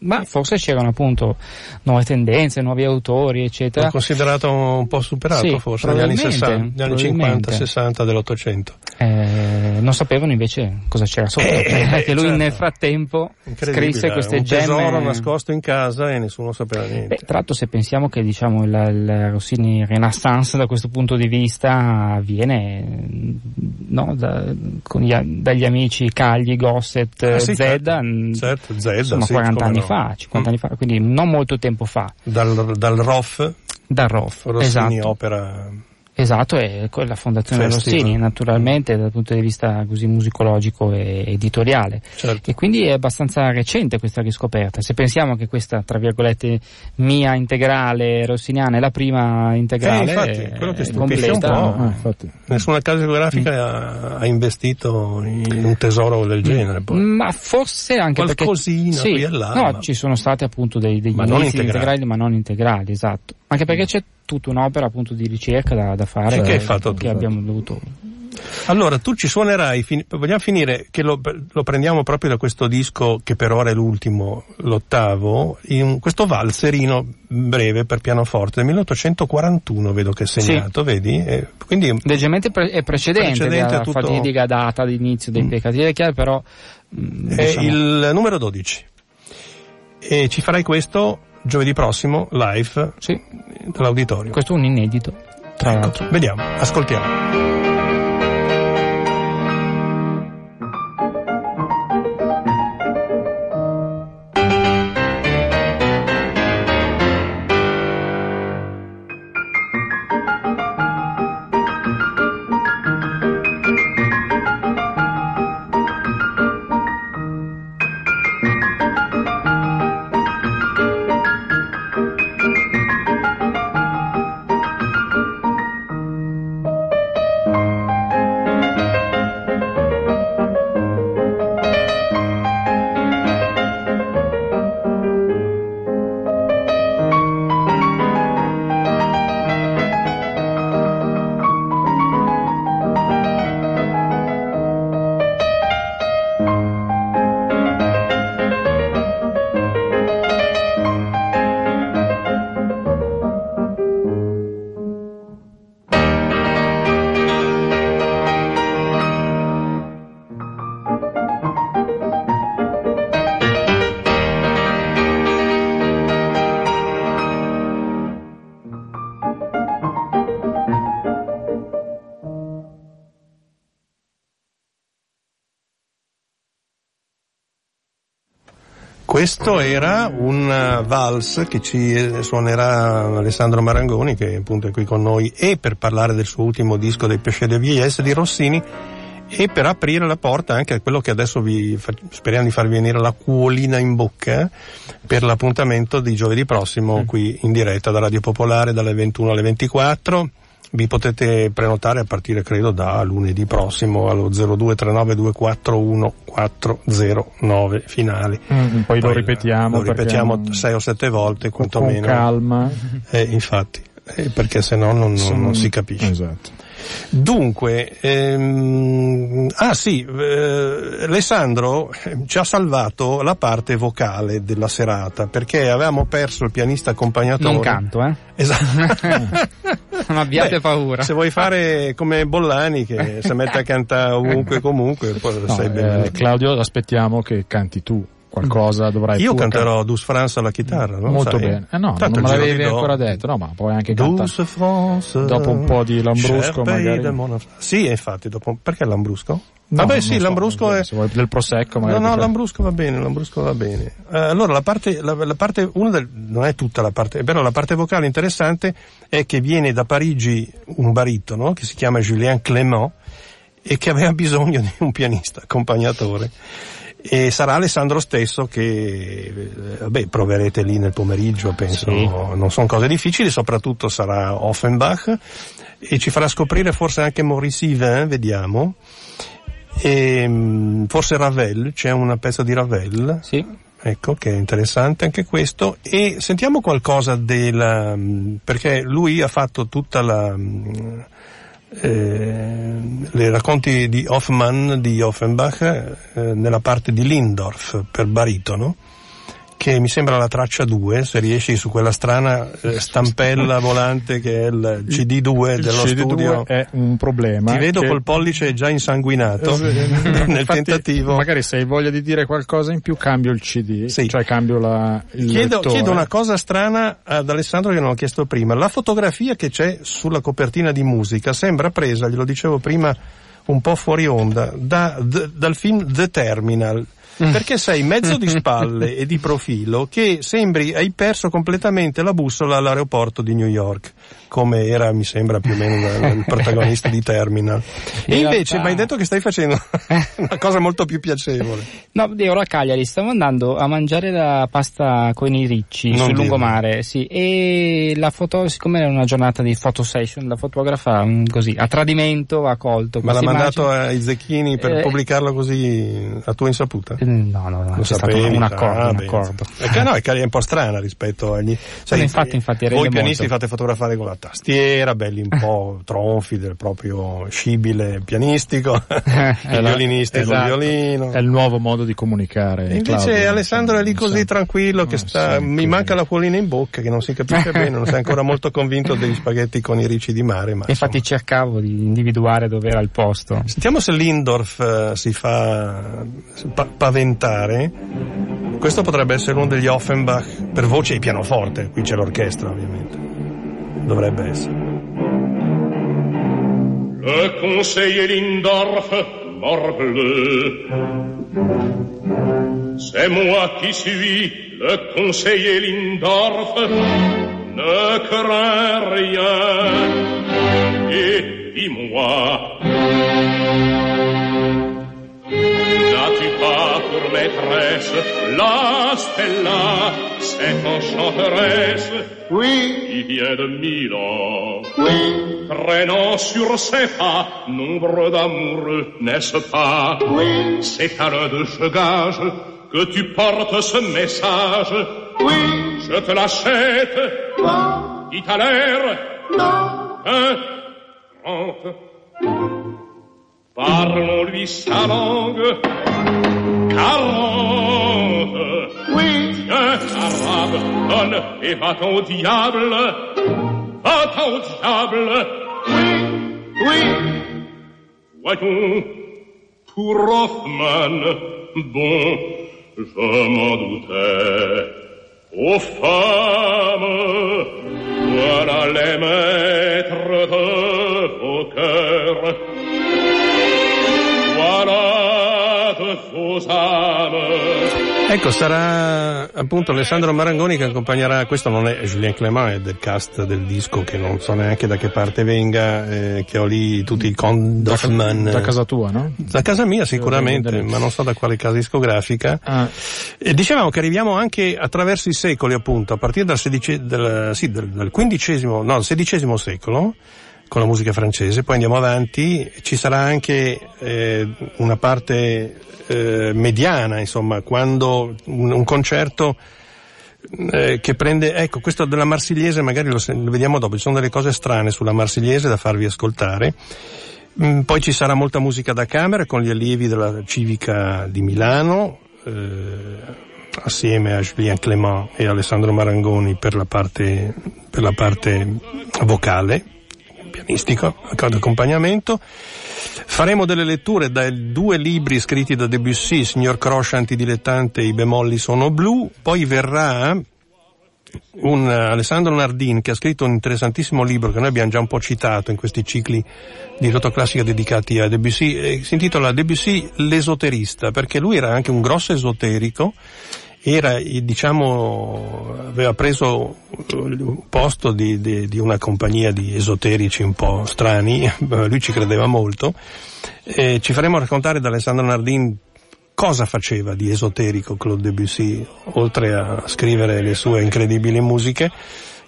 ma forse c'erano appunto nuove tendenze, nuovi autori eccetera. L'ho considerato un po' superato forse negli anni 60, negli anni 50, 60 dell'Ottocento. Non sapevano invece cosa c'era sotto, perché lui nel frattempo scrisse queste gemme, un tesoro nascosto in casa e nessuno sapeva niente. Tra l'altro se pensiamo che diciamo il Rossini Renaissance da questo punto di vista avviene dagli amici Cagli, Gosset, Zedda, Zedda insomma 40 anni fa, 50 anni fa, quindi non molto tempo fa. Dal Roff, Rossini opera Esatto, è la fondazione Rossini, naturalmente, dal punto di vista così musicologico e editoriale. Certo. E quindi è abbastanza recente questa riscoperta. Se pensiamo che questa, tra virgolette, mia integrale rossiniana è la prima integrale, infatti, quello che stupisce un po'. Infatti. Nessuna casa geografica ha investito in un tesoro del genere. Poi. Ma forse anche qualcosina perché, qui e là. No, ma... ci sono stati appunto degli inizi integrali, ma non integrali, esatto. Anche perché c'è tutta un'opera appunto di ricerca da fare, sì, che abbiamo dovuto. Allora tu ci suonerai, vogliamo finire che lo prendiamo proprio da questo disco che per ora è l'ultimo, l'ottavo, in questo valserino breve per pianoforte del 1841, vedo che è segnato, sì. Vedi? E quindi leggermente è precedente alla tutto... fatidica data d'inizio dei peccati del chiaro, però diciamo... è il numero 12 e ci farai questo giovedì prossimo live, sì, dall'auditorio. Questo è un inedito, tra l'altro. Ecco, vediamo, ascoltiamo. Questo era un vals che ci suonerà Alessandro Marangoni, che appunto è qui con noi, e per parlare del suo ultimo disco dei Péchés de vieillesse di Rossini, e per aprire la porta anche a quello che adesso speriamo di farvi venire la cuolina in bocca per l'appuntamento di giovedì prossimo qui in diretta da Radio Popolare dalle 21 alle 24. Vi potete prenotare a partire, credo, da lunedì prossimo allo 0239241409 finale. Poi lo ripetiamo. Lo ripetiamo 6 o 7 volte, quantomeno. Con calma. Infatti, perché sennò non si capisce. Esatto. Dunque, Alessandro ci ha salvato la parte vocale della serata, perché avevamo perso il pianista accompagnatore. Non canto, esatto. Non abbiate paura. Se vuoi fare come Bollani, che si mette a cantare ovunque e comunque, poi sai bene. Claudio, aspettiamo che canti tu qualcosa, dovrai. Io canterò Douce France alla chitarra, no? Molto bene. Non me l'avevi ancora detto, no, ma puoi anche cantare Douce France. Dopo un po' di Lambrusco magari. Sì, infatti, dopo perché Lambrusco? No, vabbè, sì, Lambrusco è... Se vuoi del prosecco magari. No, Lambrusco va bene, allora, la parte non è tutta la parte, però la parte vocale interessante è che viene da Parigi un baritono che si chiama Julien Clément e che aveva bisogno di un pianista accompagnatore. E sarà Alessandro stesso che, proverete lì nel pomeriggio, penso, sì. Non sono cose difficili, soprattutto sarà Offenbach e ci farà scoprire forse anche Maurice Yvain, vediamo. E forse Ravel, c'è una pezza di Ravel, sì. Ecco che è interessante anche questo, e sentiamo qualcosa della, perché lui ha fatto tutta la le racconti di Hoffmann, di Offenbach, nella parte di Lindorf per baritono, che mi sembra la traccia 2, se riesci su quella strana stampella volante che è il CD2 dello CD2 studio. È un problema. Ti vedo col pollice già insanguinato nel tentativo. Magari se hai voglia di dire qualcosa in più cambio il CD, sì. Cioè cambio chiedo una cosa strana ad Alessandro che non ho chiesto prima. La fotografia che c'è sulla copertina di musica sembra presa, glielo dicevo prima un po' fuori onda, dal film The Terminal. perché sei mezzo di spalle e di profilo che sembri hai perso completamente la bussola all'aeroporto di New York, come era, mi sembra, più o meno il protagonista di Terminal. E invece mi hai detto che stai facendo una cosa molto più piacevole. No, ero a Cagliari, stavo andando a mangiare la pasta con i ricci sul lungomare, sì, e la foto, siccome era una giornata di photo session, la fotografa così a tradimento ha colto. Ma l'ha mandato ai Zecchini per pubblicarlo così a tua insaputa? No, c'è stato un accordo. Un accordo. Perché no, è un po' strana rispetto agli... Cioè, infatti voi pianisti molto. Fate fotografare con la tastiera, belli un po' tronfi del proprio scibile pianistico, il violinista esatto. Col violino. È il nuovo modo di comunicare. Invece Claudio, Alessandro è lì così tranquillo che sta, mi manca la colina in bocca, che non si capisce bene, non sei ancora molto convinto degli spaghetti con i ricci di mare. Ma infatti cercavo di individuare dove era il posto. Sentiamo se Lindorf si fa paventare. Questo potrebbe essere uno degli Offenbach per voce e pianoforte, qui c'è l'orchestra ovviamente. Dovrebbe essere. Le conseiller Lindorf, morbleu. C'est moi qui suis, le conseiller Lindorf, ne crains rien, et dis-moi, n'as-tu pas pour maîtresse la Stella, cette enchanteresse, oui, qui vient de Milan, oui, traînant sur ses pas nombre d'amoureux, n'est-ce pas, oui, c'est à l'un de ce gage que tu portes ce message, oui, je te l'achète, non, dit à l'air, non, 1,30, parlons-lui sa langue, 40, oui, tiens, arabe, donne et va-t'en au diable, va-t'en au diable, oui, oui, voyons, pour Hoffmann, bon, je m'en doutais. Aux femmes, voilà les maîtres de vos cœurs. Voilà de vos âmes. Ecco, sarà appunto Alessandro Marangoni che accompagnerà, questo non è Julien Clément, è del cast del disco che non so neanche da che parte venga, che ho lì tutti i Condorfman. Da casa tua, no? Da casa mia sicuramente, ma non so da quale casa discografica. Ah. E dicevamo che arriviamo anche attraverso i secoli appunto, a partire dal XVI secolo, con la musica francese, poi andiamo avanti, ci sarà anche una parte mediana, insomma, quando un concerto che prende, ecco, questo della Marsigliese magari lo vediamo dopo, ci sono delle cose strane sulla Marsigliese da farvi ascoltare. Poi ci sarà molta musica da camera con gli allievi della Civica di Milano, assieme a Julien Clément e Alessandro Marangoni per la parte vocale, pianistico, accompagnamento. Faremo delle letture da due libri scritti da Debussy, Signor Croce antidilettante, I bemolli sono blu. Poi verrà un Alessandro Nardin che ha scritto un interessantissimo libro che noi abbiamo già un po' citato in questi cicli di Rotoclassica dedicati a Debussy, si intitola Debussy l'esoterista, perché lui era anche un grosso esoterico, aveva preso il posto di una compagnia di esoterici un po' strani, lui ci credeva molto, e ci faremo raccontare da Alessandro Nardin cosa faceva di esoterico Claude Debussy, oltre a scrivere le sue incredibili musiche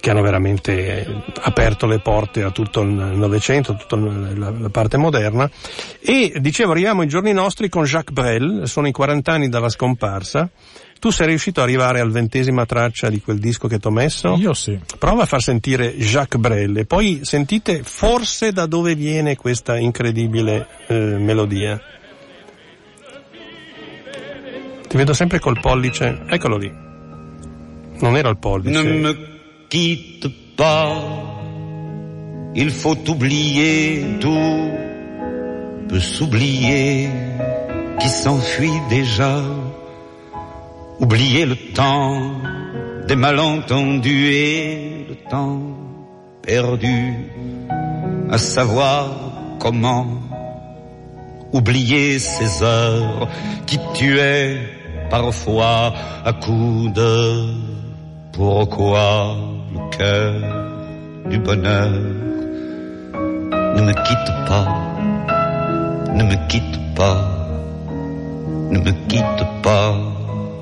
che hanno veramente aperto le porte a tutto il Novecento, a tutta la parte moderna. E dicevo, arriviamo ai giorni nostri con Jacques Brel, sono i 40 anni dalla scomparsa. Tu sei riuscito ad arrivare al 20ª traccia di quel disco che t'ho messo? Io sì. Prova a far sentire Jacques Brel e poi sentite forse da dove viene questa incredibile melodia. Ti vedo sempre col pollice, eccolo lì. Non era il pollice. Ne me quitte pas, il faut oublier tout, peut s'oublier qui s'enfuit déjà. Oubliez le temps des malentendus et le temps perdu à savoir comment. Oubliez ces heures qui tuaient parfois à coups de pourquoi le cœur du bonheur ne me quitte pas, ne me quitte pas, ne me quitte pas,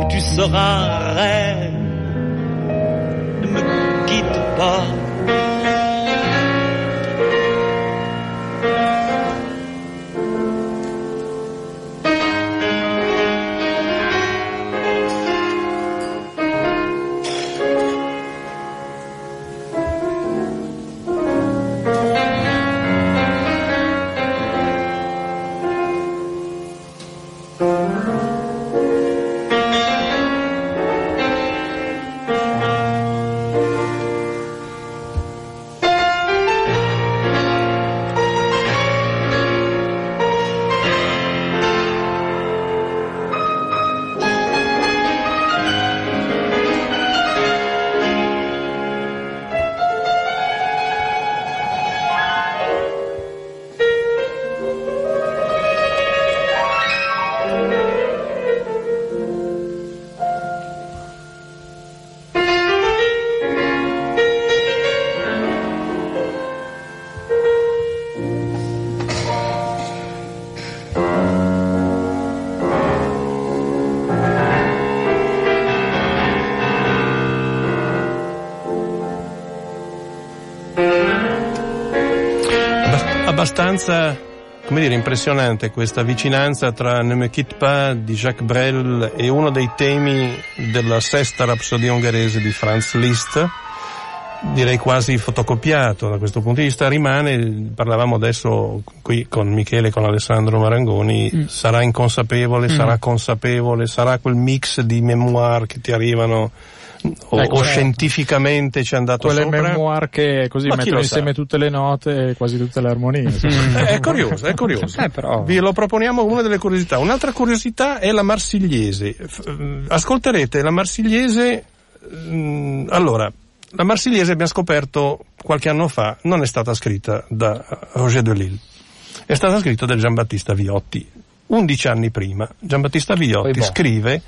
où tu seras reine. Ne me quitte pas. Abbastanza, come dire, impressionante questa vicinanza tra Ne me quitte pas di Jacques Brel e uno dei temi della sesta rapsodia ungherese di Franz Liszt, direi quasi fotocopiato. Da questo punto di vista rimane, parlavamo adesso qui con Michele e con Alessandro Marangoni, sarà inconsapevole, sarà consapevole, sarà quel mix di memoir che ti arrivano o scientificamente ci è andato quelle sopra, quelle memoir che così mettono insieme tutte le note e quasi tutte le armonie. È curioso però. Vi lo proponiamo, una delle curiosità. Un'altra curiosità è la Marsigliese. Ascolterete la Marsigliese. Allora, la Marsigliese, abbiamo scoperto qualche anno fa, non è stata scritta da Roger Delisle, è stata scritta da Giambattista Viotti 11 anni prima. Giambattista Viotti scrive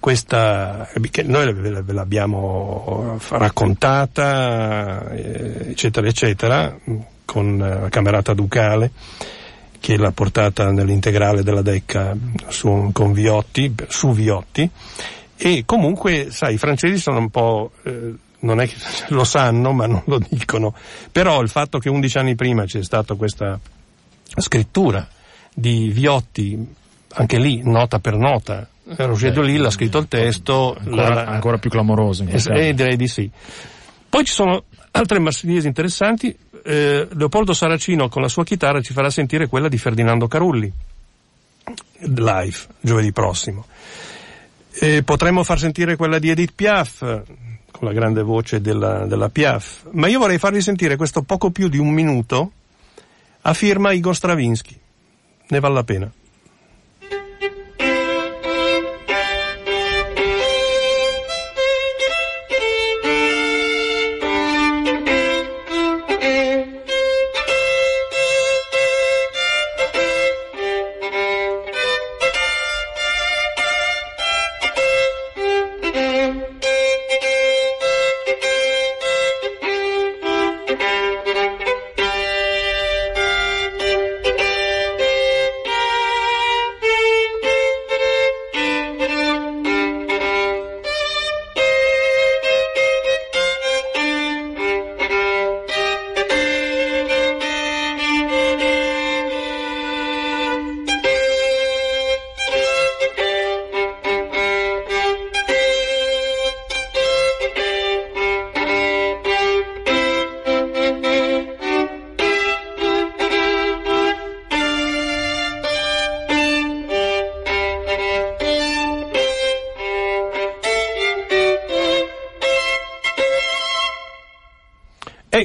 questa, che noi ve l'abbiamo raccontata, eccetera eccetera, con la Camerata Ducale che l'ha portata nell'integrale della Decca su Viotti. E comunque, sai, i francesi sono un po', non è che lo sanno ma non lo dicono, però il fatto che 11 anni prima c'è stata questa scrittura di Viotti, anche lì nota per nota Roger Delisle ha scritto il testo ancora più clamoroso, direi di sì. Poi ci sono altre marsigliesi interessanti. Leopoldo Saracino con la sua chitarra ci farà sentire quella di Ferdinando Carulli live giovedì prossimo. Potremmo far sentire quella di Edith Piaf con la grande voce della Piaf, ma io vorrei farvi sentire questo poco più di un minuto a firma Igor Stravinsky. Ne vale la pena.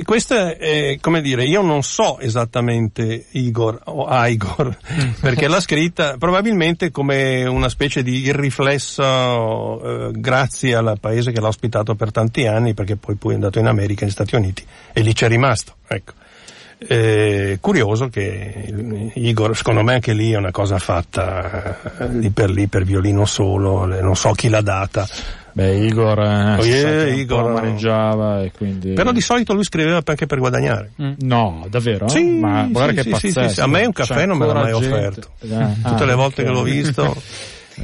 Questa è, come dire, io non so esattamente Igor o Igor, perché l'ha scritta probabilmente come una specie di irriflessa grazie al paese che l'ha ospitato per tanti anni, perché poi è andato in America, negli Stati Uniti, e lì c'è rimasto, ecco. Curioso che Igor, secondo me anche lì è una cosa fatta lì per violino solo, non so chi l'ha data. Beh, Igor, Igor maneggiava, e quindi... Però di solito lui scriveva anche per guadagnare. No, davvero? Sì, ma guarda, che pazzesco. Sì. A me un caffè non me l'ha mai offerto. Tutte le volte che l'ho visto.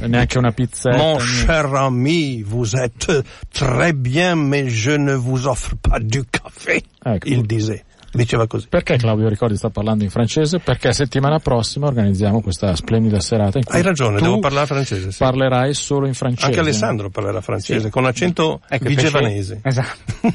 Neanche una pizzetta. Mon cher ami, vous êtes très bien, mais je ne vous offre pas du café. Ecco. Il disait. Diceva così. Perché Claudio Ricordi sta parlando in francese? Perché settimana prossima organizziamo questa splendida serata in cui... Hai ragione, devo parlare francese. Sì. Parlerai solo in francese. Anche Alessandro parlerà francese, sì, con accento vigevanese. Esatto.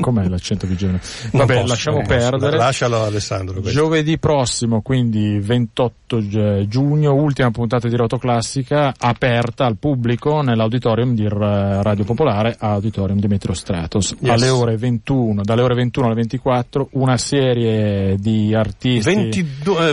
Com'è l'accento vigevanese? Vabbè, posso, lasciamo perdere. Lascialo Alessandro. Questo. Giovedì prossimo, quindi 28 giugno, ultima puntata di Rotoclassica aperta al pubblico nell'auditorium di Radio Popolare, Auditorium del Metro Stratos. Yes. Alle ore 21, dalle ore 21 alle 24, una serie di artisti,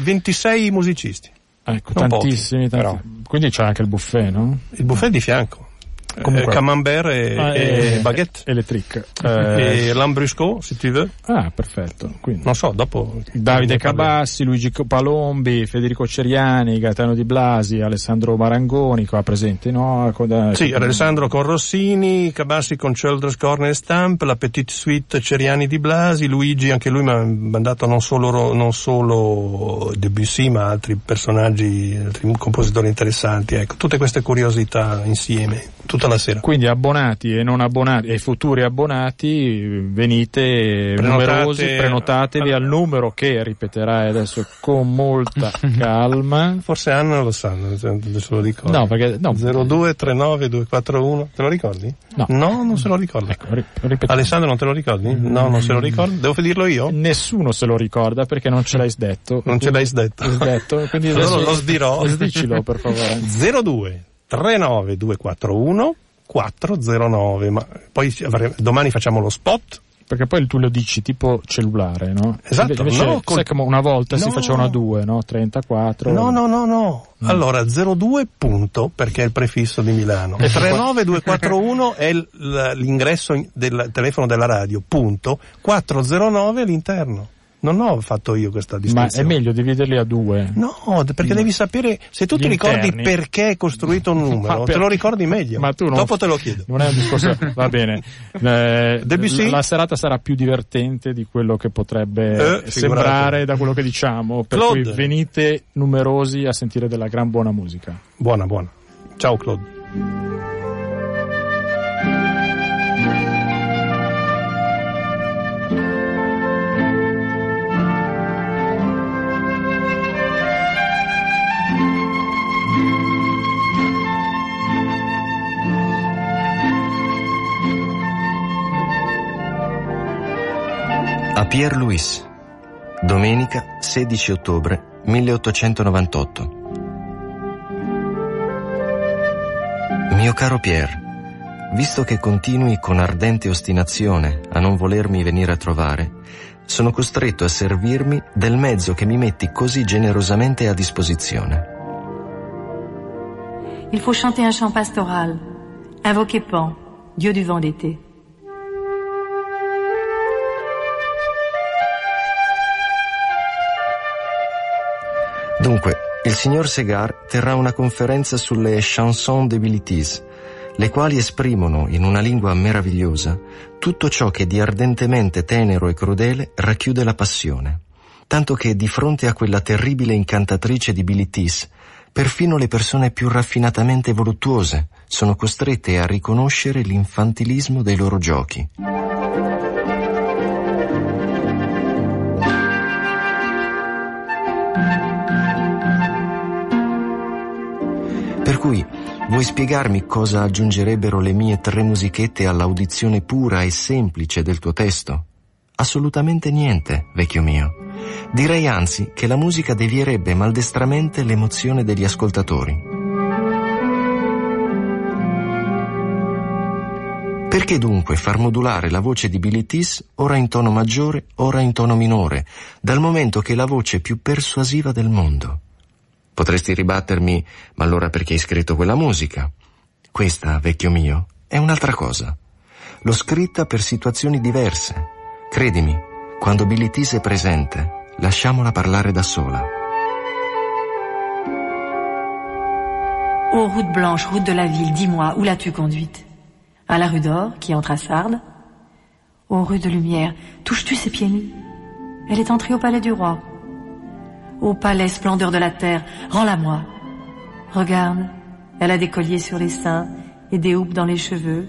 26 musicisti, ecco, non tantissimi, pochi, tantissimi. Quindi c'è anche il buffet, no? Il buffet di fianco. Camembert e baguette e le trick e l'ambrusco, se tu veux. Ah, perfetto. Quindi, non so, dopo Davide Cabassi, Luigi Palombi, Federico Ceriani, Gaetano Di Blasi, Alessandro Marangoni qua presente, no? Alessandro con Rossini, Cabassi con Children's Corner e Stamp, la Petite Suite Ceriani Di Blasi, Luigi anche lui mi ha mandato non solo Debussy ma altri personaggi, altri compositori interessanti, ecco, tutte queste curiosità insieme. La sera. Quindi abbonati e non abbonati e futuri abbonati, venite numerosi, prenotatevi al numero che ripeterai adesso con molta calma. Forse Anna lo sanno, adesso lo dico. No, perché no. 0239241, te lo ricordi? No, non se lo ricordo. Ecco, Alessandro non te lo ricordi? No, non se lo ricordo. Devo dirlo io? Nessuno se lo ricorda perché non ce l'hai sdetto. Non ce l'hai sdetto. Quindi adesso lo sdirò. Dicilo per favore. 02 39241 409, ma poi domani facciamo lo spot, perché poi tu lo dici tipo cellulare, no? Esatto. Invece, no, sai come una volta si facevano a 2, no? 34. No. Allora 02 punto, perché è il prefisso di Milano, e 39241 è l'ingresso del telefono della radio, punto, 409 l'interno. Non ho fatto io questa distinzione. Ma è meglio dividerli a 2? No, perché devi sapere, se tu ti ricordi perché è costruito un numero, te lo ricordi meglio. Ma tu non... Dopo te lo chiedo. Non è un discorso. Va bene. Debussy? La serata sarà più divertente di quello che potrebbe sembrare da quello che diciamo. Per Claude. Cui venite numerosi a sentire della gran buona musica. Buona. Ciao Claude. A Pierre-Louis, domenica 16 ottobre 1898. Mio caro Pierre, visto che continui con ardente ostinazione a non volermi venire a trovare, sono costretto a servirmi del mezzo che mi metti così generosamente a disposizione. Il faut chanter un chant pastoral, invoquer Pan, dieu du vent d'été. Dunque, il signor Segar terrà una conferenza sulle chansons de Bilitis, le quali esprimono in una lingua meravigliosa tutto ciò che di ardentemente tenero e crudele racchiude la passione, tanto che di fronte a quella terribile incantatrice di Bilitis, perfino le persone più raffinatamente voluttuose sono costrette a riconoscere l'infantilismo dei loro giochi. Per cui, vuoi spiegarmi cosa aggiungerebbero le mie 3 musichette all'audizione pura e semplice del tuo testo? Assolutamente niente, vecchio mio. Direi anzi che la musica devierebbe maldestramente l'emozione degli ascoltatori. Perché dunque far modulare la voce di Bilitis ora in tono maggiore, ora in tono minore, dal momento che è la voce più persuasiva del mondo? Potresti ribattermi, ma allora perché hai scritto quella musica? Questa, vecchio mio, è un'altra cosa. L'ho scritta per situazioni diverse. Credimi, quando Bilitis è presente, lasciamola parlare da sola. Oh, route blanche, route de la ville, dis-moi, où l'as-tu conduite? À la rue d'Or, qui entre à Sardes. Ô rue de Lumière, touches-tu ses pieds nus? Elle est entrée au palais du roi. Ô palais, splendeur de la terre, rends-la-moi. Regarde, elle a des colliers sur les seins et des houppes dans les cheveux,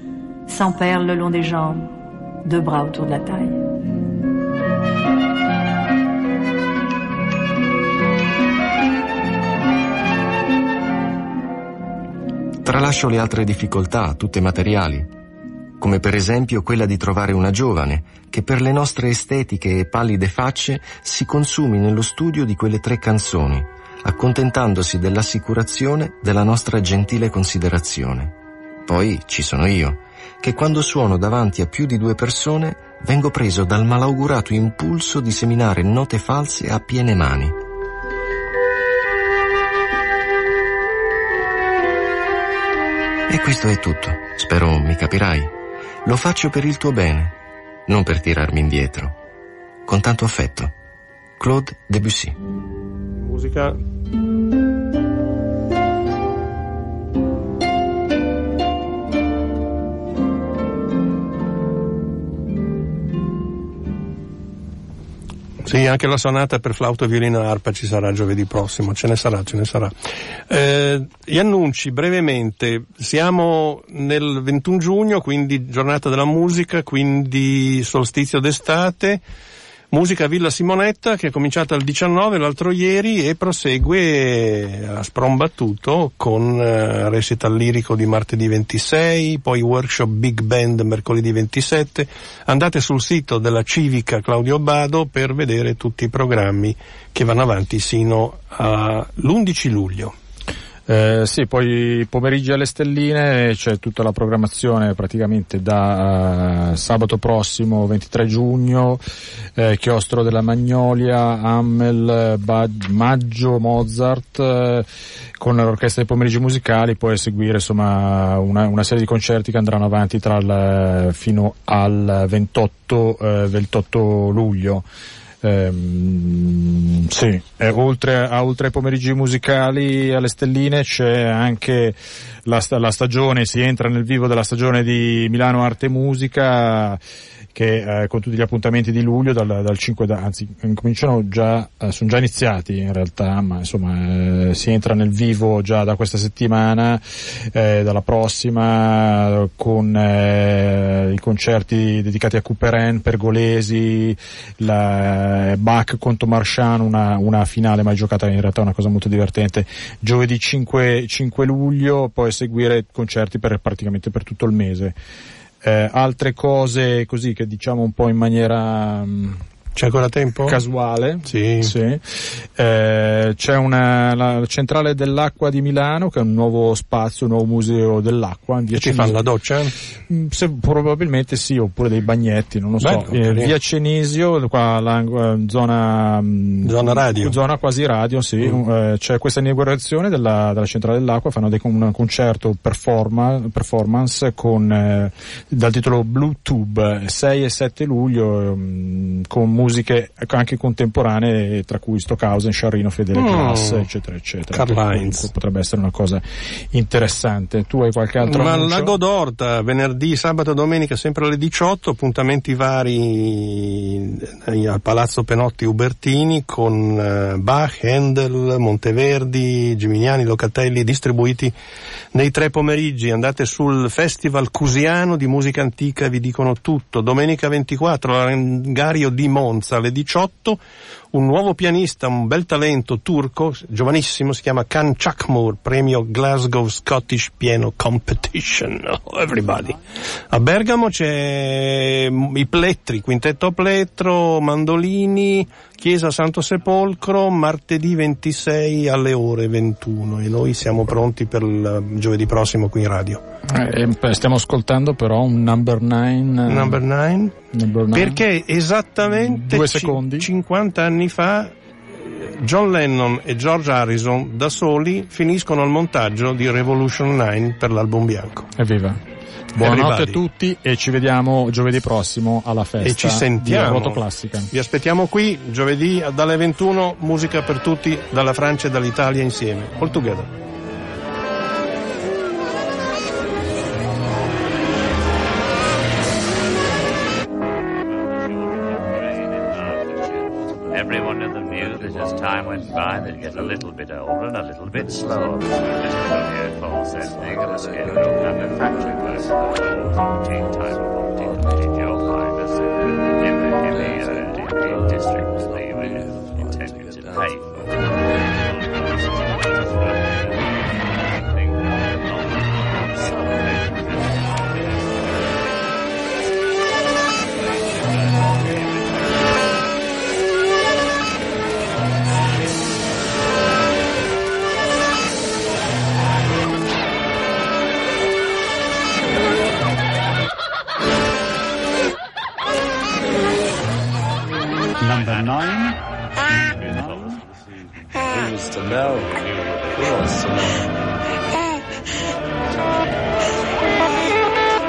100 perles le long des jambes, 2 bras autour de la taille. Tralascio le altre difficoltà, tutte materiali, come per esempio quella di trovare una giovane che per le nostre estetiche e pallide facce si consumi nello studio di quelle 3 canzoni, accontentandosi dell'assicurazione della nostra gentile considerazione. Poi ci sono io, che quando suono davanti a più di 2 persone vengo preso dal malaugurato impulso di seminare note false a piene mani. E questo è tutto, spero mi capirai. Lo faccio per il tuo bene, non per tirarmi indietro. Con tanto affetto, Claude Debussy. Musica. Sì, anche la sonata per flauto, violino e arpa ci sarà giovedì prossimo, ce ne sarà. Gli annunci brevemente: siamo nel 21 giugno, quindi giornata della musica, quindi solstizio d'estate. Musica Villa Simonetta, che è cominciata il 19, l'altro ieri, e prosegue a sprombattuto con recital lirico di martedì 26, poi workshop Big Band mercoledì 27. Andate sul sito della Civica Claudio Bado per vedere tutti i programmi che vanno avanti sino all'11 luglio. Sì, poi pomeriggio alle Stelline c'è tutta la programmazione praticamente da sabato prossimo 23 giugno, Chiostro della Magnolia, Hammel, Maggio, Mozart, con l'orchestra dei pomeriggi musicali, poi a seguire insomma una serie di concerti che andranno avanti fino al 28 luglio. Sì, oltre ai pomeriggi musicali alle Stelline c'è anche la stagione, si entra nel vivo della stagione di Milano Arte e Musica, che con tutti gli appuntamenti di luglio dal 5, anzi cominciano già, sono già iniziati in realtà, ma insomma si entra nel vivo già da questa settimana, dalla prossima, con i concerti dedicati a Couperin, Pergolesi, Bach contro Marchand, una finale mai giocata, in realtà una cosa molto divertente, giovedì 5 luglio, poi seguire concerti praticamente per tutto il mese. Altre cose così che diciamo un po' in maniera c'è ancora tempo? Casuale. Sì. C'è la centrale dell'acqua di Milano, che è un nuovo spazio, un nuovo museo dell'acqua. Che ci fanno la doccia? Probabilmente sì, oppure dei bagnetti, non lo so. Via Cenisio, qua zona radio. Zona quasi radio, sì. C'è questa inaugurazione della centrale dell'acqua, fanno un concerto performance con dal titolo Blue Tube, 6 e 7 luglio, con musiche anche contemporanee, tra cui Stockhausen, Sciarrino, Fedele Klass, eccetera. Karl Heinz. Potrebbe essere una cosa interessante. Tu hai qualche altro annuncio? Ma Lago d'Orta, venerdì, sabato e domenica sempre alle 18, appuntamenti vari al Palazzo Penotti Ubertini con Bach, Handel, Monteverdi, Gimignani, Locatelli, distribuiti nei 3 pomeriggi. Andate sul Festival Cusiano di musica antica, vi dicono tutto. Domenica 24 Arengario di Monza alle 18, un nuovo pianista, un bel talento turco, giovanissimo, si chiama Can Çakmur, premio Glasgow Scottish Piano Competition, everybody. A Bergamo c'è i Plettri, quintetto Plettro, mandolini, Chiesa Santo Sepolcro, martedì 26 alle ore 21, e noi siamo pronti per il giovedì prossimo qui in radio. Stiamo ascoltando però un number nine, perché esattamente 50 anni fa John Lennon e George Harrison da soli finiscono il montaggio di Revolution 9 per l'album bianco. Evviva! Buonanotte a tutti e ci vediamo giovedì prossimo alla festa e ci sentiamo. Di Rotoclassica. Vi aspettiamo qui giovedì dalle 21, musica per tutti dalla Francia e dall'Italia insieme. All together. Everyone in the view that as time went by, they'd get a little bit older and a little bit slower. Mr. Paul said, they're going to scale it up manufacturing versus the world. 14 times 14 made your mind as in the districts they were intended to pay for. Number 9. Who was to know? Who was to know? Number nine.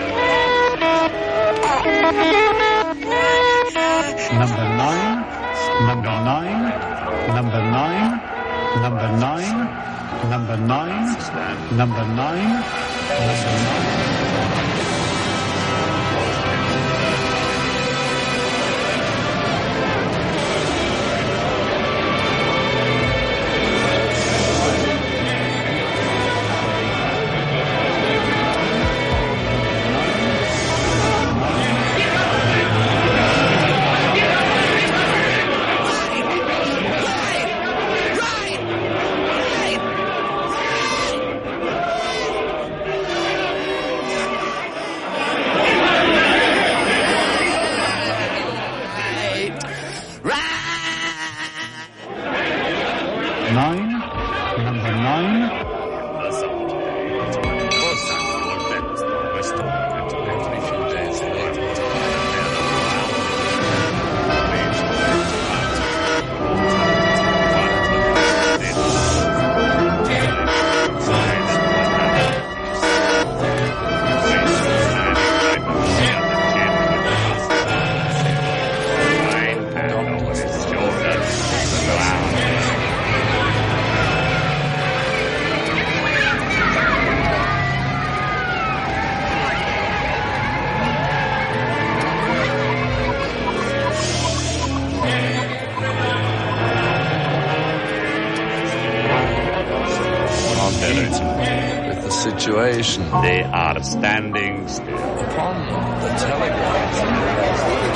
They are standing still. Upon the telegrams.